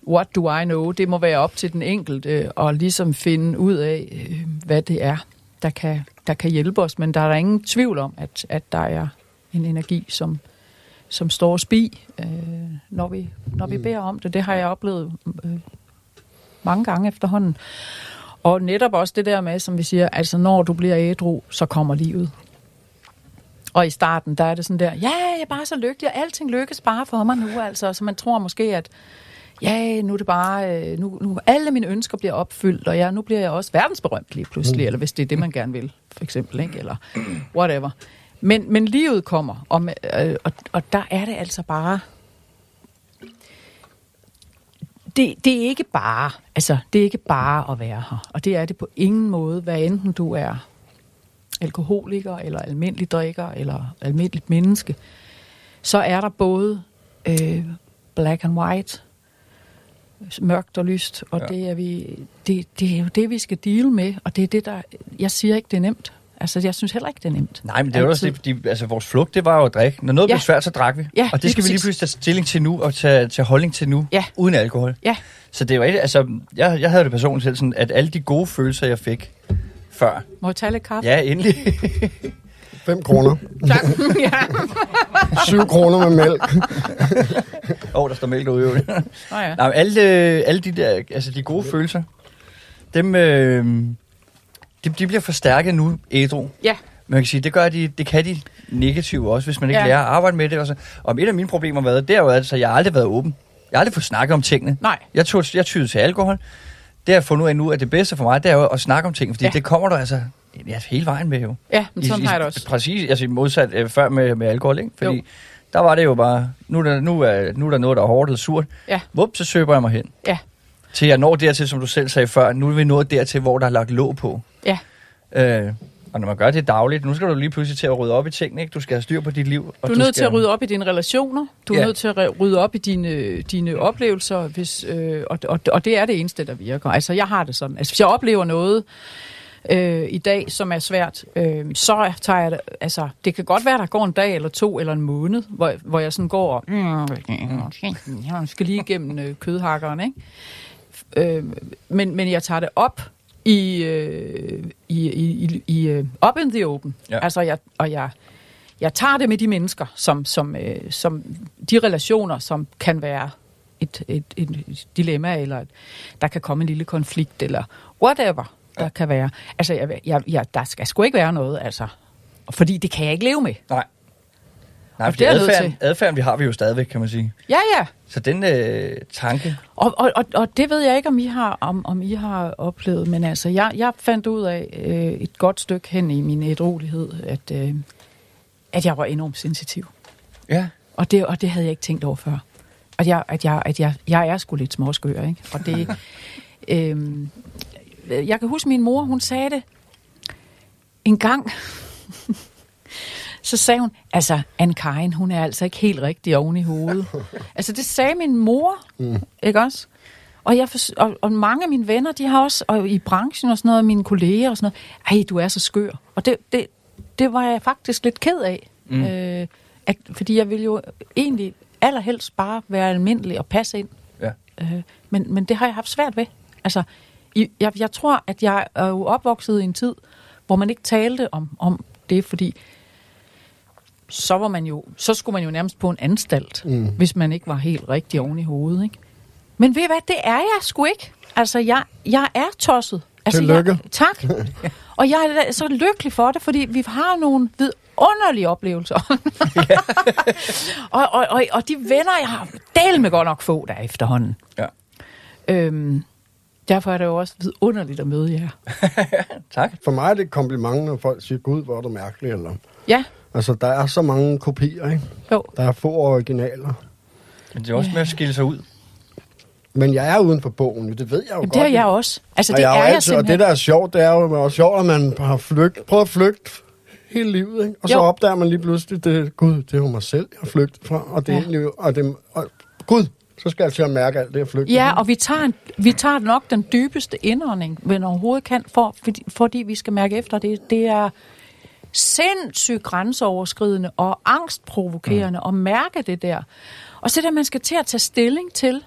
what do I know, det må være op til den enkelte og ligesom finde ud af øh, hvad det er der kan, der kan hjælpe os, men der er der ingen tvivl om at, at der er en energi som, som står spi øh, når, vi, når vi beder om det. Det har jeg oplevet øh, mange gange efterhånden. Og netop også det der med, som vi siger, altså når du bliver ædru, så kommer livet. Og i starten, der er det sådan der, ja, jeg er bare så lykkelig, og alting lykkes bare for mig nu, altså. Så man tror måske, at ja, nu er det bare, nu, nu alle mine ønsker bliver opfyldt, og ja, nu bliver jeg også verdensberømt lige pludselig, mm. eller hvis det er det, man gerne vil, for eksempel, ikke? Eller whatever. Men, men livet kommer, og, øh, og, og der er det altså bare... Det, det er ikke bare, altså det er ikke bare at være her, og det er det på ingen måde, hvad enten du er alkoholiker eller almindelig drikker eller almindeligt menneske, så er der både øh, black and white, mørkt og lyst, og ja. det er vi, det, det er jo det vi skal deale med, og det er det der, jeg siger ikke det er nemt. Altså, jeg synes heller ikke, det er nemt. Nej, men det er også det, de, altså, vores flugt, det var jo at drikke. Når noget ja. blev svært, så drak vi. Ja, og det skal vi lige pludselig tage stilling til nu, og tage, tage holdning til nu, ja. uden alkohol. Ja. Så det var ikke, altså, jeg, jeg havde det personligt selv sådan, at alle de gode følelser, jeg fik før... Må jeg tage lidt kaffe? Ja, endelig. Fem kroner. Tak. Ja. Syv kroner med mælk. Åh, oh, der står mælk derude. Oh, ja. Nej, alle, alle de der, altså, de gode følelser, dem... Øh, De, de bliver forstærket nu, ædru. Ja. Man kan sige, det gør de, det kan de negative også, hvis man ikke ja. lærer at arbejde med det. Og, så. og et af mine problemer har været, derudover, altså, jeg har aldrig været åben. Jeg har aldrig fået snakket om tingene. Nej. Jeg, tog, jeg tydede til alkohol. Det har jeg fundet ud af nu, at det bedste for mig, det er at snakke om tingene. Fordi ja. det kommer du altså ja, hele vejen med jo. Ja, men sådan I, har det også. Præcis, altså modsat øh, før med, med alkohol, ikke? Fordi jo. der var det jo bare, nu, der, nu, er, nu er der noget, der er hårdt eller surt. Ja. Vup, så søber jeg mig hen. Ja. Til jeg når dertil, som du selv sagde før, nu er vi nået dertil, hvor der er lagt låg på. Ja. Øh, og når man gør det dagligt, nu skal du lige pludselig til at rydde op i tingene, ikke? Du skal have styr på dit liv. Og du er nødt til at rydde op i dine relationer, du er ja. nødt til at rydde op i dine, dine oplevelser, hvis, øh, og, og, og det er det eneste, der virker. Altså, jeg har det sådan. Altså, hvis jeg oplever noget øh, i dag, som er svært, øh, så tager jeg det, altså, det kan godt være, der går en dag eller to eller en måned, hvor, hvor jeg sådan går og jeg skal lige igennem øh, kødhakkeren, ikke? Øh, men, men jeg tager det op i, øh, i, i, i øh, up in the open. Ja. Altså, jeg, og jeg, jeg tager det med de mennesker, som, som, øh, som de relationer, som kan være et, et, et dilemma, eller et, der kan komme en lille konflikt, eller whatever der ja. Kan være. Altså, jeg, jeg, jeg, der skal sgu ikke være noget, altså. Fordi det kan jeg ikke leve med. Nej. Nej, for adfærden, adfærden vi har vi jo stadigvæk, kan man sige. Ja, ja. Så den øh, tanke... Og, og, og, og det ved jeg ikke, om I har, om, om I har oplevet, men altså, jeg, jeg fandt ud af øh, et godt stykke hen i min ædrolighed, at, øh, at jeg var enormt sensitiv. Ja. Og det, og det havde jeg ikke tænkt over før. At jeg, at jeg, at jeg, jeg er sgu lidt småskør, ikke? Og det... øh, jeg kan huske, min mor, hun sagde det en gang... Så sagde hun, altså, Anne-Karin, hun er altså ikke helt rigtig oven i hovedet. Altså, det sagde min mor, mm. ikke også? Og, jeg for, og, og mange af mine venner, de har også, og i branchen og sådan noget, mine kolleger og sådan noget, ej, du er så skør. Og det, det, det var jeg faktisk lidt ked af. Mm. Øh, at, fordi jeg ville jo egentlig allerhelst bare være almindelig og passe ind. Ja. Øh, men, men det har jeg haft svært ved. Altså, jeg, jeg tror, at jeg er jo opvokset i en tid, hvor man ikke talte om, om det, fordi... så var man jo, så skulle man jo nærmest på en anstalt, mm. hvis man ikke var helt rigtig oven i hovedet, ikke? Men ved I hvad, det er jeg sgu ikke. Altså, jeg, jeg er tosset. Altså, tillykke. Jeg, tak. Og jeg er så lykkelig for det, fordi vi har nogle vidunderlige oplevelser. og, og, og, og de venner, jeg har delt med godt nok få der efterhånden. Ja. Øhm, derfor er det jo også vidunderligt at møde jer. Tak. For mig er det et kompliment, når folk siger, gud, hvor er du mærkelig, eller... Ja. Altså, der er så mange kopier, ikke? Jo. Der er få originaler. Men det er også med at skille sig ud. Men jeg er uden for bogen, det ved jeg jo. Men godt. Det er jeg også. Altså, det og jeg er jeg altid, simpelthen. Og det, der er sjovt, det er jo også sjovt, at man har flygt, prøvet at flygte hele livet, ikke? Og jo. Så opdager man lige pludselig, det, gud, det er jo mig selv, jeg har flygtet fra. Og det er ja. Egentlig, og det, og, gud, så skal jeg til at mærke alt det, jeg flygter. Ja, og vi tager, en, vi tager nok den dybeste indånding, man overhovedet kan, for, fordi, fordi vi skal mærke efter, det, det er... sindssygt grænseoverskridende og angstprovokerende mm. at mærke det der. Og så er det, at man skal til at tage stilling til,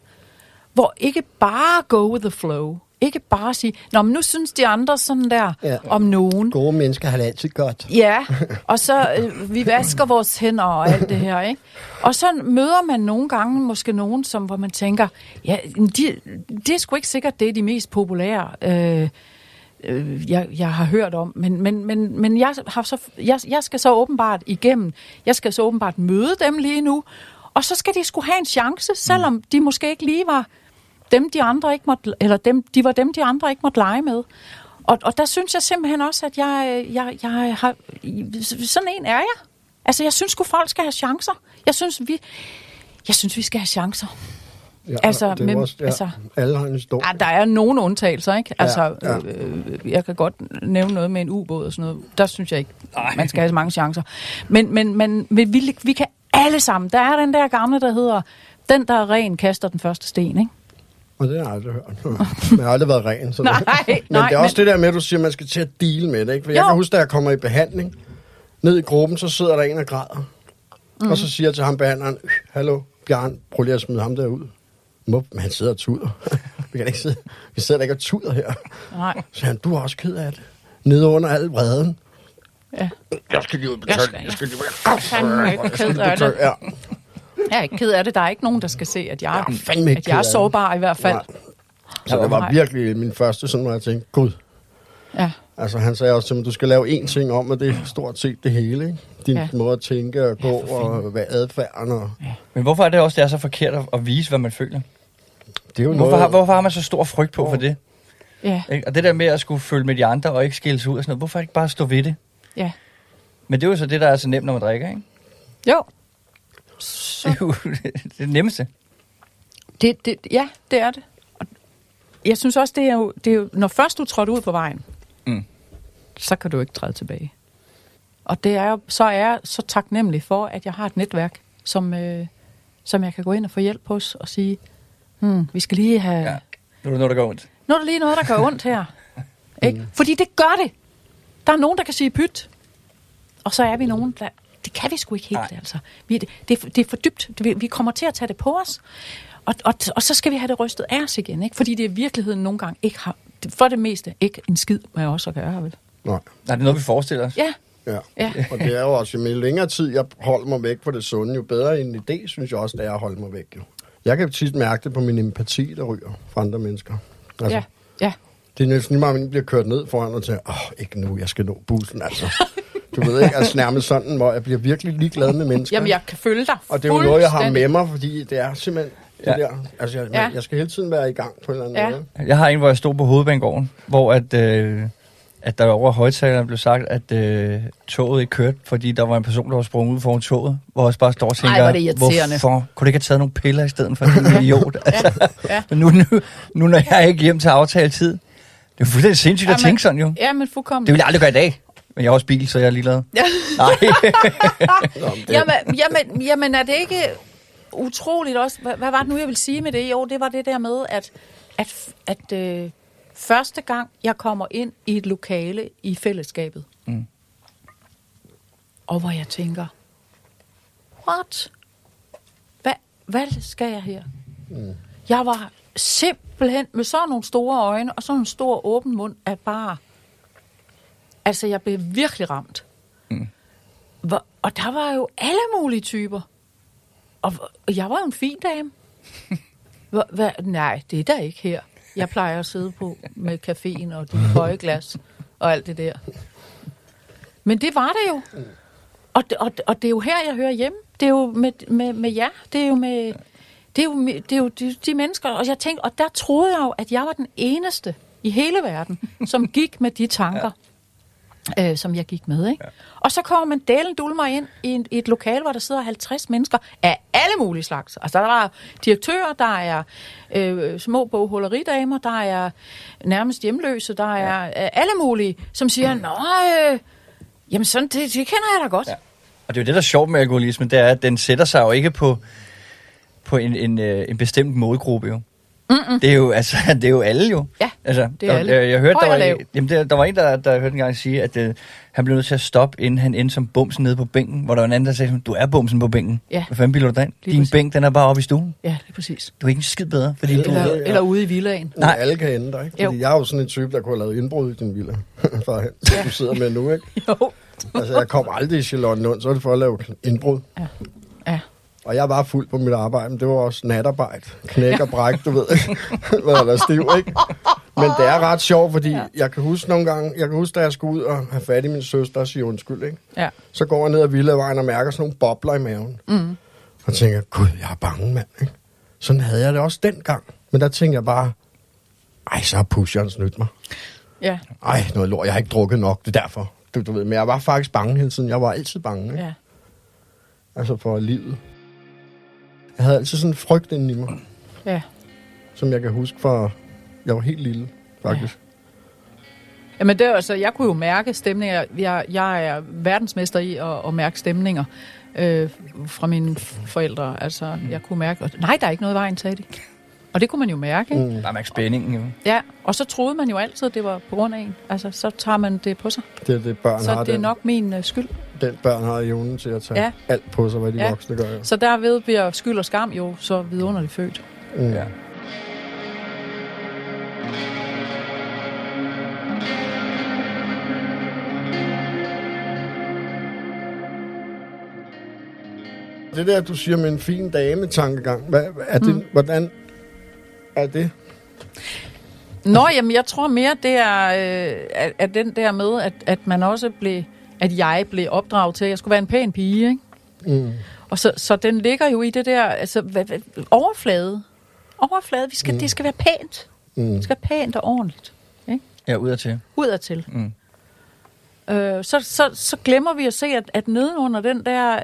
hvor ikke bare go with the flow, ikke bare sige, nå, men nu synes de andre sådan der ja. Om nogen. Gode mennesker har det altid godt. Ja, og så øh, vi vasker vores hænder og alt det her, ikke? Og så møder man nogle gange måske nogen, som, hvor man tænker, ja, de, det er sgu ikke sikkert, det er de mest populære øh, Jeg, jeg har hørt om, men, men, men, men jeg, har så, jeg, jeg skal så åbenbart igennem, jeg skal så åbenbart møde dem lige nu, og så skal de sgu have en chance, selvom mm. de måske ikke lige var dem, de andre ikke måtte, eller dem, de var dem, de andre ikke måtte lege med. Og, og der synes jeg simpelthen også, at jeg, jeg, jeg har, sådan en er jeg. Altså, jeg synes sgu, folk skal have chancer. Jeg synes, vi, jeg synes, vi skal have chancer. Ja, altså, det er også, ja, altså, alle har en historie. Ah, der er nogle undtagelser, ikke? Altså, ja, ja. Øh, jeg kan godt nævne noget med en ubåd og sådan noget. Der synes jeg ikke, ej, man skal have så mange chancer. Men, men, men, men vi, vi kan alle sammen. Der er den der gamle, der hedder, den der er ren, kaster den første sten, ikke? Og det har jeg aldrig hørt. Jeg har aldrig været ren. Så nej, men nej, det er også men... det der med, at du siger, at man skal til at deale med det, ikke? For jo. Jeg kan huske, da jeg kommer i behandling, ned i gruppen, så sidder der en og græder. Mm. Og så siger jeg til ham behandleren, hallo, Bjørn, prøv lige at smide ham derud. Men han sidder og tuder. Vi kan ikke sidde. Vi sidder ikke og tuder her. Nej. Så han, du er også ked af det. Nede under al vreden. Ja. Jeg skal lige ud betale. Jeg, jeg skal lige ud betale. Jeg, jeg, ja. Jeg er ikke ked af det. Der er ikke nogen, der skal se, at jeg, jeg, er, at jeg er sårbar i hvert fald. Nej. Så det var virkelig min første, sådan, hvor jeg tænkte, gud. Ja. Altså, han sagde også til mig, du skal lave én ting om, og det er stort set det hele, ikke? Din ja. Måde at tænke og gå ja, og være adfærden. Og... Ja. Men hvorfor er det også, det er så forkert at, at vise, hvad man føler? Det er jo hvorfor, har, hvorfor har man så stor frygt på for det? Ja. Og det der med at skulle følge med de andre og ikke skille sig ud og sådan noget, hvorfor ikke bare stå ved det? Ja. Men det er jo så det, der er så nemt, når man drikker, ikke? Jo. Så. Det er jo det, det nemmeste. Det, det, ja, det er det. Og jeg synes også, det er jo, det er jo når først du trådte ud på vejen, mm. så kan du ikke træde tilbage. Og det er jo, så er jeg så taknemmelig for, at jeg har et netværk, som, øh, som jeg kan gå ind og få hjælp hos og sige... Hmm, vi skal lige have... Ja. Nu er der noget, der går ondt. Nu er der lige noget, der går ondt her. Ikke? Fordi det gør det. Der er nogen, der kan sige pyt. Og så er vi nogen, der... Det kan vi sgu ikke helt, nej. Altså. Vi, det, det er for dybt. Vi kommer til at tage det på os. Og, og, og så skal vi have det rystet af os igen. Ikke? Fordi det i virkeligheden nogle gange ikke har... For det meste ikke en skid med os at gøre, vel? Nej. Nej, det er noget, vi forestiller os. Ja. Ja. Ja, og det er jo også, jo længere tid jeg holder mig væk fra det sunde, jo bedre en idé, synes jeg også, det er at holde mig væk, jo. Jeg kan tit mærke det på min empati, der ryger fra andre mennesker. Altså, ja, ja. Det er næsten lige meget, at man bliver kørt ned foran og tænker, åh, oh, ikke nu, jeg skal nå bussen, altså. Du ved ikke, altså nærmest sådan, hvor jeg bliver virkelig ligeglad med mennesker. Jamen, jeg kan følge dig. Og det er jo noget, jeg har med mig, fordi det er simpelthen... Ja. Det der. Altså, jeg, ja. jeg skal hele tiden være i gang på en eller anden ja. måde. Jeg har en, hvor jeg stod på Hovedbanegården, hvor at, øh, at der over højttalerne blev sagt, at øh, toget ikke kørte, fordi der var en person, der var sprunget ud foran toget, hvor jeg bare står og tænker, Ej, hvorfor? Kunne du ikke have taget nogle piller i stedet for en idiot? Altså, ja. Ja. Men nu, nu, nu, når jeg ikke hjem til aftaletid, det er fuldstændig sindssygt ja, at tænke sådan, jo. Ja, men fuldkommen. Det vil jeg aldrig gøre i dag. Men jeg har også bil, så jeg er ligeglad. Ja. Nej. jamen, jamen, jamen, er det ikke... utroligt også. Hvad, hvad var det nu, jeg ville sige med det? Jo, det var det der med, at, at, at øh, første gang, jeg kommer ind i et lokale i fællesskabet, mm. og hvor jeg tænker, what? Hvad, hvad skal jeg her? Mm. Jeg var simpelthen med sådan nogle store øjne, og sådan en stor åben mund, at bare, altså jeg blev virkelig ramt. Mm. Hvor, og der var jo alle mulige typer. Og jeg var en fin dame. Hva, hva? Nej, det er der ikke her. Jeg plejer at sidde på med caféen og de høje glas og alt det der. Men det var det jo. Og, og, og det er jo her, jeg hører hjemme. Det er jo med, med, med jer. Det er jo med, det er jo, med, det er jo de, de mennesker. Og jeg tænkte, og der troede jeg jo, at jeg var den eneste i hele verden, som gik med de tanker, Øh, som jeg gik med, ikke? Ja. Og så kommer man delen dulmer ind i, en, i et lokale, hvor der sidder halvtreds mennesker af alle mulige slags. Altså, der er direktører, der er øh, små bogholderidamer, der er nærmest hjemløse, der er øh, alle mulige, som siger, mm. nå, øh, jamen sådan, det, det kender jeg da godt. Ja. Og det er jo det, der er sjovt med alkoholismen, det er, at den sætter sig jo ikke på, på en, en, en bestemt målgruppe, jo. Mm-mm. Det er jo altså det er jo alle jo. Ja, altså det er alle. Jeg, jeg hørte Høj, der var en, jamen der, der var en der der hørte en gang sige at øh, han blev nødt til at stoppe inden han endte som bumsen nede på bænken, hvor der var en anden der sagde du er bumsen på bænken. Ja. Hvad fanden bilder du dig ind? Din præcis. Bænk den er bare oppe i stuen. Ja, lige præcis. Du er ikke en skid bedre, fordi eller, du eller, ja. eller ude i villaen. Nej, alle kan ende der, ikke? Fordi jo. Jeg er jo sådan en type der kunne have lavet indbrud i din villa. Bare ja. Du sidder med nu, ikke? Jo. Altså jeg kom aldrig i Charlottenlund, så var det for at lave indbrud. Ja. Ja. Og jeg var fuld på mit arbejde, men det var også natarbejde. Knæk og bræk, du ved ikke. Hvad er der stiv, ikke? Men det er ret sjovt, fordi ja. jeg kan huske nogle gange, jeg kan huske, da jeg skulle ud og have fat i min søster og sige undskyld, ikke? Ja. Så går jeg ned ad villavejen og mærker sådan nogle bobler i maven. Mm. Og tænker, gud, jeg er bange, mand, ikke? Sådan havde jeg det også dengang. Men der tænker jeg bare, ej, så har pusheren snydt mig. Ja. Ej, noget lort, jeg har ikke drukket nok, det er derfor. Du, du ved, men jeg var faktisk bange hele tiden. Jeg var altid bange, ikke? Ja. Altså for livet. Jeg havde altid sådan en frygt inden i mig, ja. som jeg kan huske fra, jeg var helt lille, faktisk. Ja. Jamen det er altså, jeg kunne jo mærke stemninger, jeg, jeg er verdensmester i at, at mærke stemninger øh, fra mine forældre, altså mm. jeg kunne mærke, nej der er ikke noget vejen til det. Og det kunne man jo mærke, ikke? Mm. Bare mærke spændingen jo. Ja, og så troede man jo altid, det var på grund af en, altså så tager man det på sig. Det er det, børn så har. Så det er den. Nok min uh, skyld. Den børn har evnen til at tage ja. alt på sig, hvad de ja. voksne gør. Jo. Så derved bliver skyld og skam jo så vidunderligt født. Mm. Ja. Det der, du siger med en fin dame-tankegang, hvad, er det, mm. hvordan er det? Nå, jamen jeg tror mere, det er øh, at, at den der med, at, at man også blev... at jeg blev opdraget til, at jeg skulle være en pæn pige, ikke? Mm. Og så, så den ligger jo i det der, altså, hvad, hvad, overflade. Overflade, vi skal, mm. det skal være pænt. Mm. Det skal være pænt og ordentligt, ikke? Ja, udadtil. Udadtil. Mm. Øh, så, så, så glemmer vi at se, at, at nedenunder den der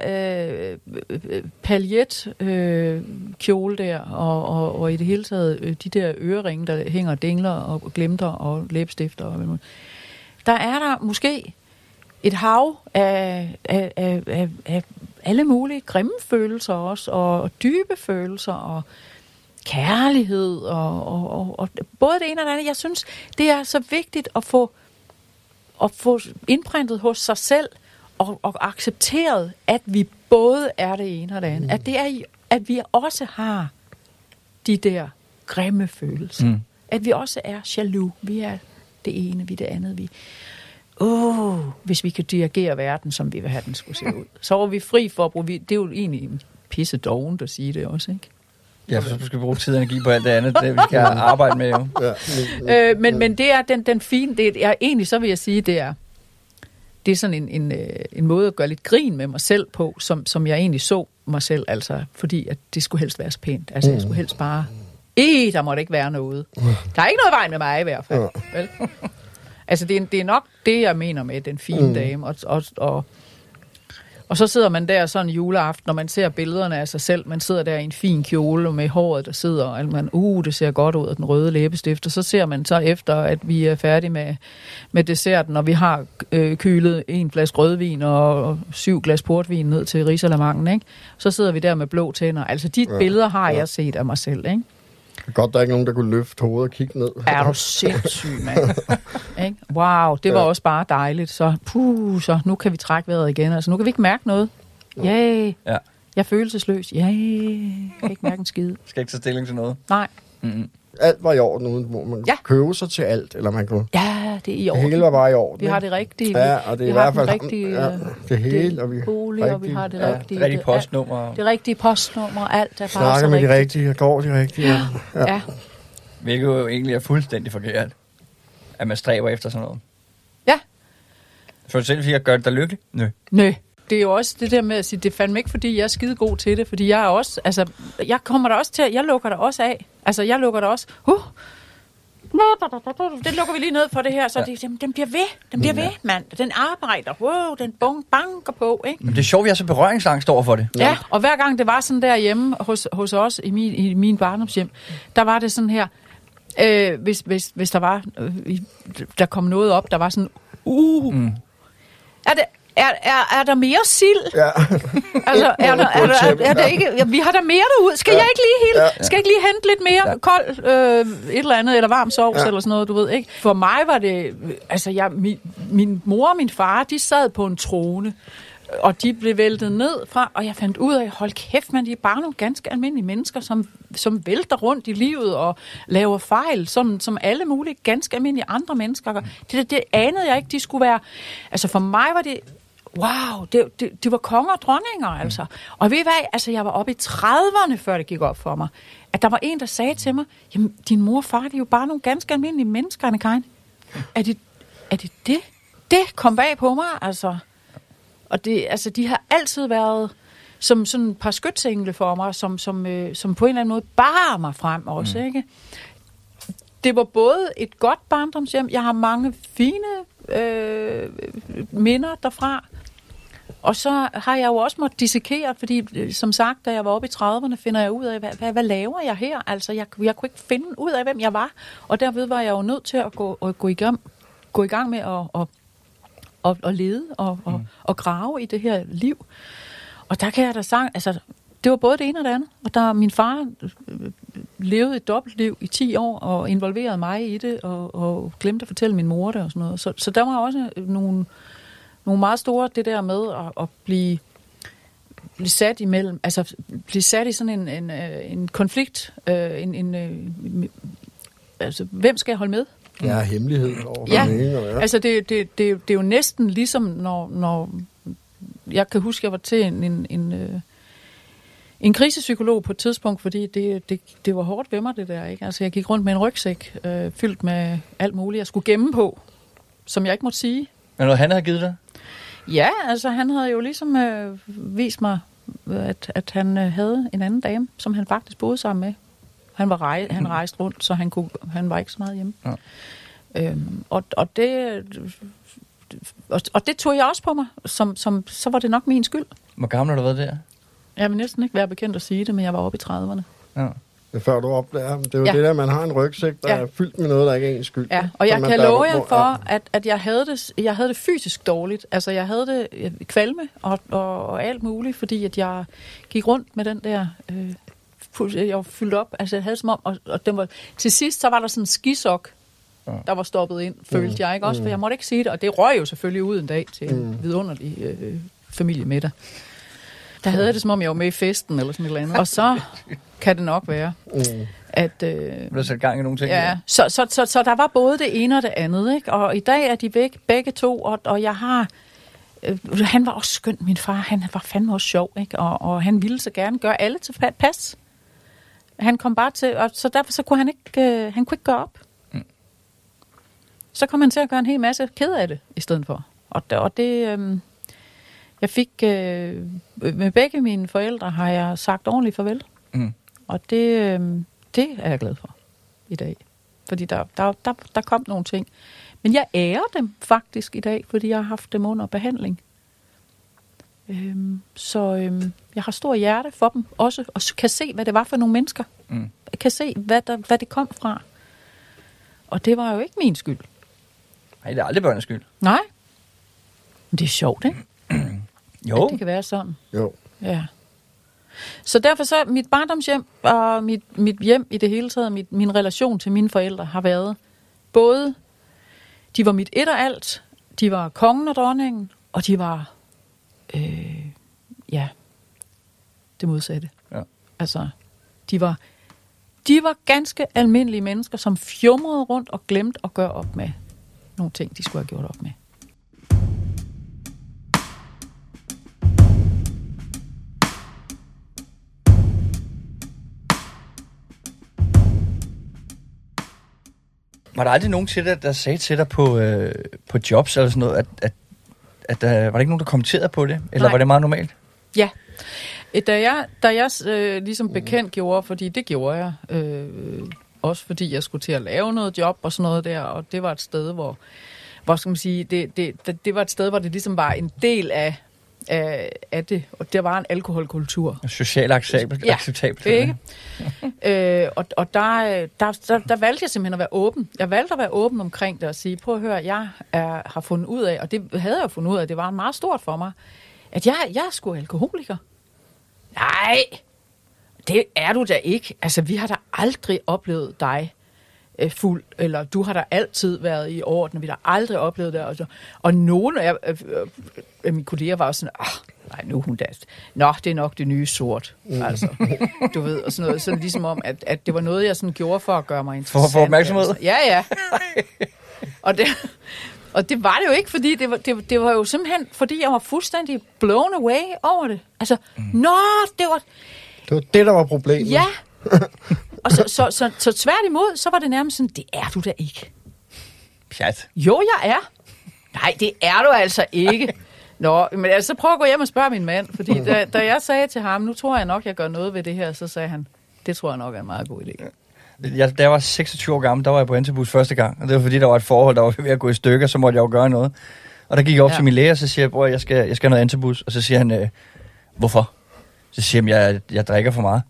øh, paljet øh, kjole der, og, og, og i det hele taget øh, de der øreringe, der hænger dingler og glimter og læbestifter og hvad, der er der måske... et hav af, af, af, af, af alle mulige grimme følelser også, og dybe følelser, og kærlighed, og, og, og, og både det ene og det andet. Jeg synes, det er så vigtigt at få, at få indprintet hos sig selv, og, og accepteret, at vi både er det ene og det andet. Mm. At, det er, at vi også har de der grimme følelser. Mm. At vi også er jaloux. Vi er det ene, vi er det andet, vi... Åh, oh, hvis vi kan dirigere verden, som vi vil have, den skulle se ud. Så var vi fri for at bruge... Det er jo egentlig en pisse dovent at sige det også, ikke? Ja, for så skal vi bruge tid og energi på alt det andet, det vi skal arbejde med jo. Ja. Øh, men, men det er den, den fine, det er egentlig, så vil jeg sige, det er, det er sådan en, en, en måde at gøre lidt grin med mig selv på, som, som jeg egentlig så mig selv, altså, fordi at det skulle helst være så pænt. Altså, jeg skulle helst bare, eh, der må det ikke være noget. Der er ikke noget vejen med mig i hvert fald. Ja. Vel? Altså, det er, det er nok det, jeg mener med den fine mm. dame, og... og, og Og så sidder man der sådan juleaften, når man ser billederne af sig selv. Man sidder der i en fin kjole med håret, der sidder, og man, uh, det ser godt ud af den røde læbestift. Og så ser man så efter, at vi er færdige med, med desserten, og vi har øh, kølet en flaske rødvin og syv glas portvin ned til risalamangen, ikke? Så sidder vi der med blå tænder. Altså, de ja, billeder har ja. jeg set af mig selv, ikke? Godt, der er ikke nogen, der kunne løfte hovedet og kigge ned. Er du sindssyg, mand? Wow, det var ja. også bare dejligt. Så, puh, så nu kan vi trække vejret igen. Altså, nu kan vi ikke mærke noget. Yay. Ja. Jeg er følelsesløs. Yay. Jeg kan ikke mærke en skide. Skal ikke tage stilling til noget? Nej. Mm-hmm. Alt var i orden uden må man ja. købe sig til alt, eller man kunne... Ja, det er i orden. Det hele var bare i orden. Vi har det rigtige. Ja, og det er i hvert fald... Rigtige, ja, det hele, og vi... Bolig, rigtige, og vi har det ja, rigtige... Rigtige postnummer. Det rigtige postnummer, alt er bare så rigtigt. Snakker med de rigtige, og går de rigtige. Ja. Ja. Ja. Hvilket jo egentlig er fuldstændig forkert, at man stræber efter sådan noget. Ja. Så du selv siger, gør det dig lykkelig? Nø. Nø. Det er jo også det der med at sige, det fandme ikke, fordi jeg er skide god til det, fordi jeg er også, altså, jeg kommer der også til, jeg lukker der også af, altså, jeg lukker der også, huh, det lukker vi lige ned for det her, så ja. det, den, den bliver ved, den bliver ja. ved, mand, den arbejder, wow, den banker på, ikke? Men det er sjovt, vi er så berøringsangst over for det. Ja. ja, og hver gang det var sådan der hjemme hos, hos os, i min, i min barndomshjem, der var det sådan her, øh, hvis, hvis, hvis der var, øh, der kom noget op, der var sådan, uh, mm. er det, Er, er, er der mere sild? Ja. Altså, er der, er der, er der, er der ikke, ja, vi har der mere derud. Skal ja. jeg ikke lige helt, ja. skal jeg ikke lige hente lidt mere ja. kold øh, et eller andet, eller varm sovs ja. eller sådan noget, du ved, ikke? For mig var det, altså jeg, min, min mor og min far, de sad på en trone, og de blev væltet ned fra, og jeg fandt ud af, hold kæft, man, de er bare nogle ganske almindelige mennesker, som, som vælter rundt i livet og laver fejl, som, som alle mulige ganske almindelige andre mennesker. Det, det anede jeg ikke, de skulle være, altså for mig var det, wow, det, det, det var konger og dronninger, altså. Og ved I hvad, altså, jeg var oppe i trediverne, før det gik op for mig, at der var en, der sagde til mig, jamen, din mor og far, de er jo bare nogle ganske almindelige mennesker, Anne-Karin. Er det er det, det? Det kom bag på mig, altså. Og det, altså, de har altid været som sådan et par skytsengle for mig, som, som, øh, som på en eller anden måde bar mig frem også, mm. ikke? Det var både et godt barndomshjem, jeg har mange fine øh, minder derfra, og så har jeg jo også måttet dissekere, fordi som sagt, da jeg var oppe i trediverne, finder jeg ud af, hvad, hvad, hvad laver jeg her? Altså, jeg, jeg kunne ikke finde ud af, hvem jeg var. Og derved var jeg jo nødt til at gå, at gå, i, gang, gå i gang med at, at, at, at lede og at, mm. at grave i det her liv. Og der kan jeg da sige, altså, det var både det ene og det andet. Og der, min far levede et dobbeltliv i ti år og involverede mig i det, og, og glemte at fortælle min mor det og sådan noget. Så, så der var også nogle... Nogle meget store, det der med at, at blive, blive sat imellem, altså blive sat i sådan en, en, en konflikt, en, en, en, altså hvem skal jeg holde med? Ja, hemmelighed over ja. meninger. Ja, altså det, det, det, det er jo næsten ligesom, når, når jeg kan huske, jeg var til en, en, en, en krisepsykolog på et tidspunkt, fordi det, det, det var hårdt ved mig det der, ikke? Altså jeg gik rundt med en rygsæk, øh, fyldt med alt muligt, jeg skulle gemme på, som jeg ikke måtte sige. Men noget han havde givet dig? Ja, altså han havde jo ligesom øh, vist mig, at, at han øh, havde en anden dame, som han faktisk boede sammen med. Han, var rej- han rejste rundt, så han, kunne, han var ikke så meget hjemme. Ja. Øhm, og, og, det, og, og det tog jeg også på mig, som, som, så var det nok min skyld. Hvor gammel har du været der? Jeg vil næsten ikke være bekendt at sige det, men jeg var oppe i trediverne. Ja. Før du opdager. Det er jo ja. det der, man har en rygsæk, der ja. er fyldt med noget, der ikke er ens skyld. Ja, og jeg kan love jer for, at, at jeg, havde det, jeg havde det fysisk dårligt. Altså, jeg havde det kvalme og, og, og alt muligt, fordi at jeg gik rundt med den der... Øh, jeg var fyldt op, altså jeg havde som om... Og, og den var, til sidst, så var der sådan en skisok, ja. der var stoppet ind, følte mm. jeg, ikke også? For jeg måtte ikke sige det, og det røg jo selvfølgelig ud en dag til mm. en vidunderlig øh, familiemiddag. Der havde det, som om jeg var med i festen, eller sådan et eller andet. Og så kan det nok være, mm. at... Øh, der er sat gang i nogle ting. Ja, så, så, så, så der var både det ene og det andet, ikke? Og i dag er de væk, begge to, og, og jeg har... Øh, han var også skøn, min far. Han var fandme også sjov, ikke? Og, og han ville så gerne gøre alle til pas. Han kom bare til, og så derfor så kunne han ikke, øh, han kunne ikke gøre op. Mm. Så kom han til at gøre en hel masse ked af det, i stedet for. Og, og det, øh, jeg fik, øh, med begge mine forældre har jeg sagt ordentligt farvel. Mm. Og det, øh, det er jeg glad for i dag. Fordi der, der, der, der kom nogle ting. Men jeg ærer dem faktisk i dag, fordi jeg har haft dem under behandling. Øhm, så øhm, jeg har stor hjerte for dem også, og kan se, hvad det var for nogle mennesker. Mm. Jeg kan se, hvad, der, hvad det kom fra. Og det var jo ikke min skyld. Nej, det er aldrig børnenes skyld. Nej. Men det er sjovt, ikke? Jo. At det kan være sådan. Jo. Ja. Så derfor så, mit barndomshjem og mit, mit hjem i det hele taget, mit, min relation til mine forældre har været både, de var mit et og alt, de var kongen og dronningen, og de var, øh, ja, det modsatte. Ja. Altså, de var, de var ganske almindelige mennesker, som fjumrede rundt og glemte at gøre op med nogle ting, de skulle have gjort op med. Var der aldrig nogen til dig, der sagde til dig på, øh, på jobs eller sådan noget, at, at, at der, var der ikke nogen, der kommenterede på det? Eller Nej. Var det meget normalt? Ja. Da jeg, da jeg øh, ligesom bekendt gjorde, fordi det gjorde jeg, øh, også fordi jeg skulle til at lave noget job og sådan noget der, og det var et sted, hvor, hvor skal man sige, det, det, det, det var et sted, hvor det ligesom var en del af, af, af det, og der var en alkoholkultur. Socialt acceptabelt. Ja, acceptabelt, ikke? Ja. Øh, og og der, der, der, der valgte jeg simpelthen at være åben. Jeg valgte at være åben omkring det og sige, prøv at høre, jeg er, har fundet ud af, og det havde jeg fundet ud af, det var meget stort for mig, at jeg, jeg er sgu alkoholiker. Nej, det er du da ikke. Altså, vi har da aldrig oplevet dig fuld, eller du har da altid været i orden, vi har aldrig oplevet det. Og, og nogle af, af, af mine kolleger var sådan, nej, nu er hun da... Nå, det er nok det nye sort, mm. altså. Du ved, og sådan noget. Sådan ligesom om, at, at det var noget, jeg sådan gjorde for at gøre mig interessant. For, for opmærksomhed? Altså. Ja, ja. Og det, og det var det jo ikke, fordi det var, det, det var jo simpelthen, fordi jeg var fuldstændig blown away over det. Altså, mm. nå, det var... Det var det, der var problemet. Ja. Og så, så, så, så tværtimod, så var det nærmest sådan, det er du da ikke. Pjat. Jo, jeg er. Nej, det er du altså ikke. Nå, men altså, så prøv at gå hjem og spørge min mand. Fordi da, da jeg sagde til ham, nu tror jeg nok, jeg gør noget ved det her, så sagde han, det tror jeg nok er en meget god idé. Jeg, da jeg var seksogtyve år gammel, der var jeg på Interbus første gang. Og det var fordi, der var et forhold, der var ved at gå i stykker, så måtte jeg jo gøre noget. Og der gik jeg op ja. til min læge, og så siger jeg, bror, jeg skal, jeg skal have noget Interbus. Og så siger han, øh, hvorfor? Så siger han, jeg, jeg, jeg drikker for meget.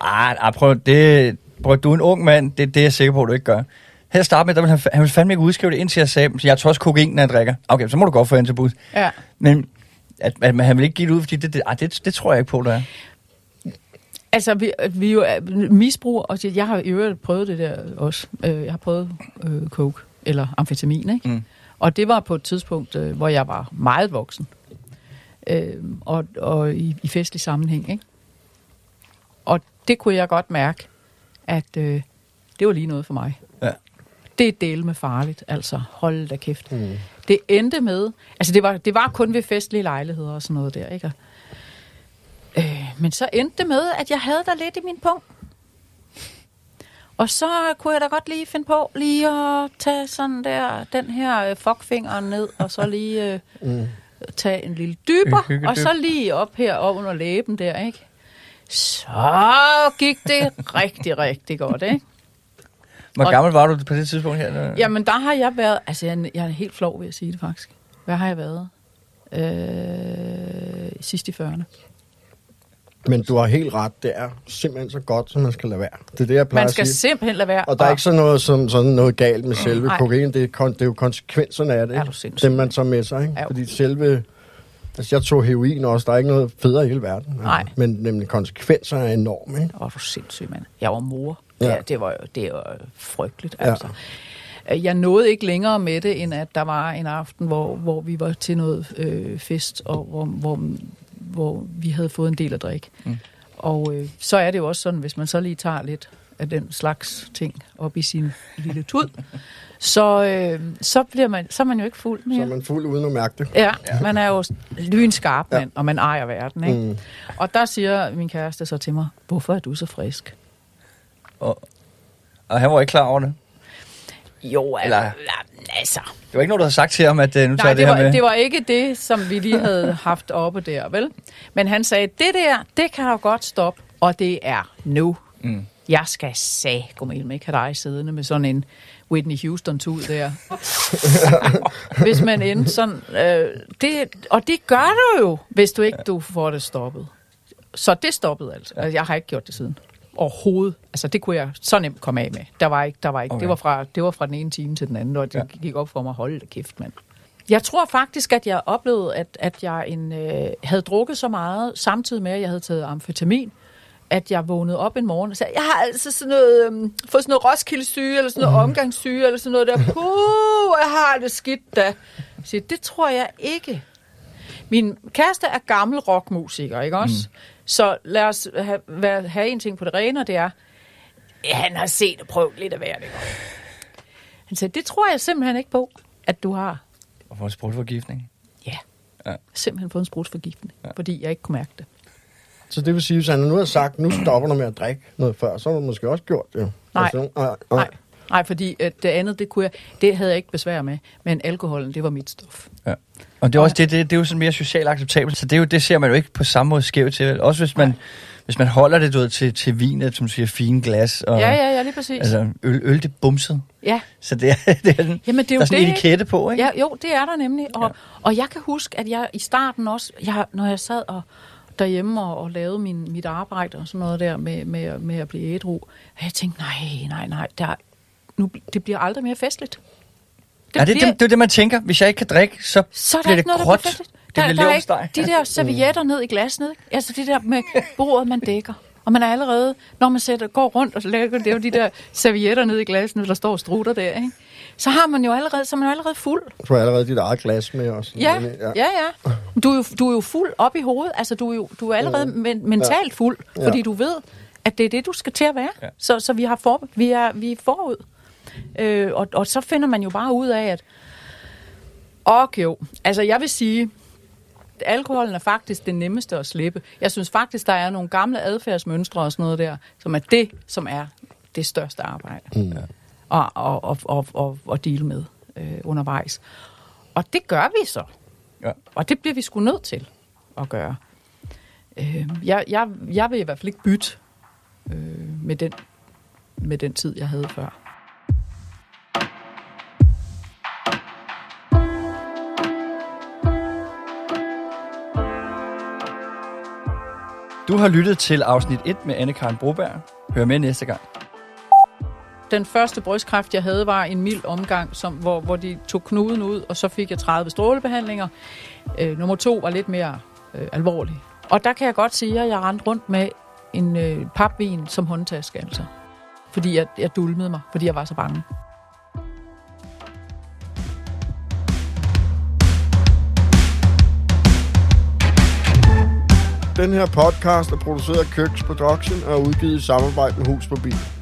Ah, prøv, det, prøv, du er en ung mand, det, det er jeg sikker på, at du ikke gør. Her startede med, der ville han, han ville fandme ikke udskrive det, indtil jeg sagde, så jeg tog også kokain, når jeg drikker. Okay, så må du godt få Interbus. Ja. Men at, at han ville ikke give det ud, fordi det, det, det, det tror jeg ikke på, der er. Altså, vi, vi jo misbrug, og jeg har i øvrigt prøvet det der også. Jeg har prøvet øh, coke, eller amfetamin, ikke? Mm. Og det var på et tidspunkt, øh, hvor jeg var meget voksen. Øh, og og i, i festlig sammenhæng, ikke? Og det kunne jeg godt mærke, at øh, det var lige noget for mig. Ja. Det er del med farligt, altså hold da kæft. Mm. Det endte med, altså det var, det var kun ved festlige lejligheder og sådan noget der, ikke? Øh, men så endte det med, at jeg havde der lidt i min pung. Og så kunne jeg da godt lige finde på, lige at tage sådan der, den her øh, fuckfingeren ned, og så lige øh, mm. tage en lille dyber, Hyggedyb. Og så lige op her og under læben der, ikke? Så gik det rigtig, rigtig godt, ikke? Hvor og gammel var du på det tidspunkt her? Jamen, der har jeg været... Altså, jeg, jeg er helt flov ved at sige det, faktisk. Hvad har jeg været? Øh, sidst i fyrrerne. Men du har helt ret. Det er simpelthen så godt, som man skal lade være. Det er det, jeg plejer at sige. Man skal simpelthen lade være. Og der er ikke sådan noget, sådan, sådan noget galt med selve kokain. Det, det er jo konsekvenserne af det. Er du sindssygt? Dem, man tager med sig, ikke? Ja, fordi selve... Altså, jeg tog heroin også. Der er ikke noget federe i hele verden. Nej. Men nemlig konsekvenserne er enorme, ikke? Åh, for sindssygt, mand. Jeg var mor. Ja. Ja, det var det var frygteligt, ja. Altså. Jeg nåede ikke længere med det, end at der var en aften, hvor, hvor vi var til noget øh, fest, og hvor, hvor, hvor vi havde fået en del at drikke. Mm. Og øh, så er det jo også sådan, hvis man så lige tager lidt af den slags ting op i sin lille tud, så, øh, så, bliver man, så er man jo ikke fuld mere. Så er man fuld uden at mærke det. Ja, ja. Man er jo lynskarp, mand, ja. Og man ejer verden, ikke? Mm. Og der siger min kæreste så til mig, hvorfor er du så frisk? Og, og han var ikke klar over det? Jo, eller, eller, altså... Det var ikke noget, du havde sagt til ham, at øh, nu nej, tager det, det var, her med... det var ikke det, som vi lige havde haft oppe der, vel? Men han sagde, det der, det kan jo godt stoppe, og det er nu. Mm. Jeg skal sagomælme ikke have dig siddende med sådan en Whitney Houston-tud der. Hvis man endte sådan... Øh, det, og det gør du jo, hvis du ikke du får det stoppet. Så det stoppede altså. altså. Jeg har ikke gjort det siden. Overhovedet. Altså, det kunne jeg så nemt komme af med. Der var ikke, der var ikke. Okay. Det var fra, det var fra den ene time til den anden, og det ja. gik op for mig. Hold da kæft, mand. Jeg tror faktisk, at jeg oplevede, at, at jeg en, øh, havde drukket så meget, samtidig med, at jeg havde taget amfetamin, at jeg vågnede op en morgen og sagde, jeg har altså sådan noget, øhm, fået sådan noget Roskilde-syge, eller sådan noget mm. omgangssyge, eller sådan noget der. Puh, jeg har det skidt da. Så det tror jeg ikke. Min kæreste er gammel rockmusiker, ikke også? Mm. Så lad os have, have en ting på det rene, og det er, han har set og prøvet lidt af hvert, ikke? Han sagde, det tror jeg simpelthen ikke på, at du har. Og fået en sprutforgiftning? Ja, ja. Simpelthen fået en sprutforgiftning, ja. Fordi jeg ikke kunne mærke det. Så det vil sige, hvis han nu har sagt, nu stopper du med at drikke noget før, så har du måske også gjort det. Nej, altså, nej, nej. nej. nej fordi øh, det andet, det kunne jeg, det havde jeg ikke besvær med, men alkoholen, det var mit stof. Ja. Og det er også det, det, det er jo sådan mere socialt acceptabelt, så det er jo det ser man jo ikke på samme måde skævt til. Også hvis man, hvis man holder det ud til til vinet, som siger fine glas og ja ja ja lige præcis. Altså øl, øl det bumset. Ja. Så det er det er den. Jamen det er jo der sådan det, en etikette på, ikke? Ja, jo, det er der nemlig. Og ja. og jeg kan huske, at jeg i starten også, jeg når jeg sad og derhjemme og, og lavede min mit arbejde og sådan noget der med med med at blive ædru, og jeg tænkte nej nej nej, der nu det bliver aldrig mere festligt. Det, ja, det, bliver... det, det er det, man tænker. Hvis jeg ikke kan drikke, så, så bliver det gråt. Det bliver leverpostej. De der servietter ned i glas ned. Altså det der med bordet, man dækker. Og man er allerede, når man sætter, går rundt og lægger det, de der servietter ned i glasene, der står strutter der, ikke? Så har man jo allerede, så er man jo allerede fuld. Du har allerede dit eget glas med også. Ja, ja, ja. Du er jo, du er jo fuld op i hovedet. Altså du er jo du er allerede men, mentalt fuld, fordi du ved, at det er det, du skal til at være. Ja. Så, så vi, har for, vi, er, vi er forud. Øh, og, og så finder man jo bare ud af, at okay, jo. Altså jeg vil sige, at alkoholen er faktisk det nemmeste at slippe. Jeg synes faktisk, der er nogle gamle adfærdsmønstre og sådan noget der, som er det, som er det største arbejde mm. og, og, og, og, og, og deal med øh, undervejs. Og det gør vi så. Ja. Og det bliver vi sgu nødt til at gøre. Øh, jeg, jeg, jeg vil i hvert fald ikke bytte øh, med, den, med den tid, jeg havde før. Du har lyttet til afsnit et med Anne-Karin Brubær. Hør med næste gang. Den første brystkræft, jeg havde, var en mild omgang, som, hvor, hvor de tog knuden ud, og så fik jeg tredive strålebehandlinger. Øh, nummer to var lidt mere øh, alvorlig. Og der kan jeg godt sige, at jeg rendte rundt med en øh, papvin som håndtaske, altså. Fordi jeg, jeg dulmede mig, fordi jeg var så bange. Den her podcast er produceret af Køks Production og er udgivet i samarbejde med Hus på bilen.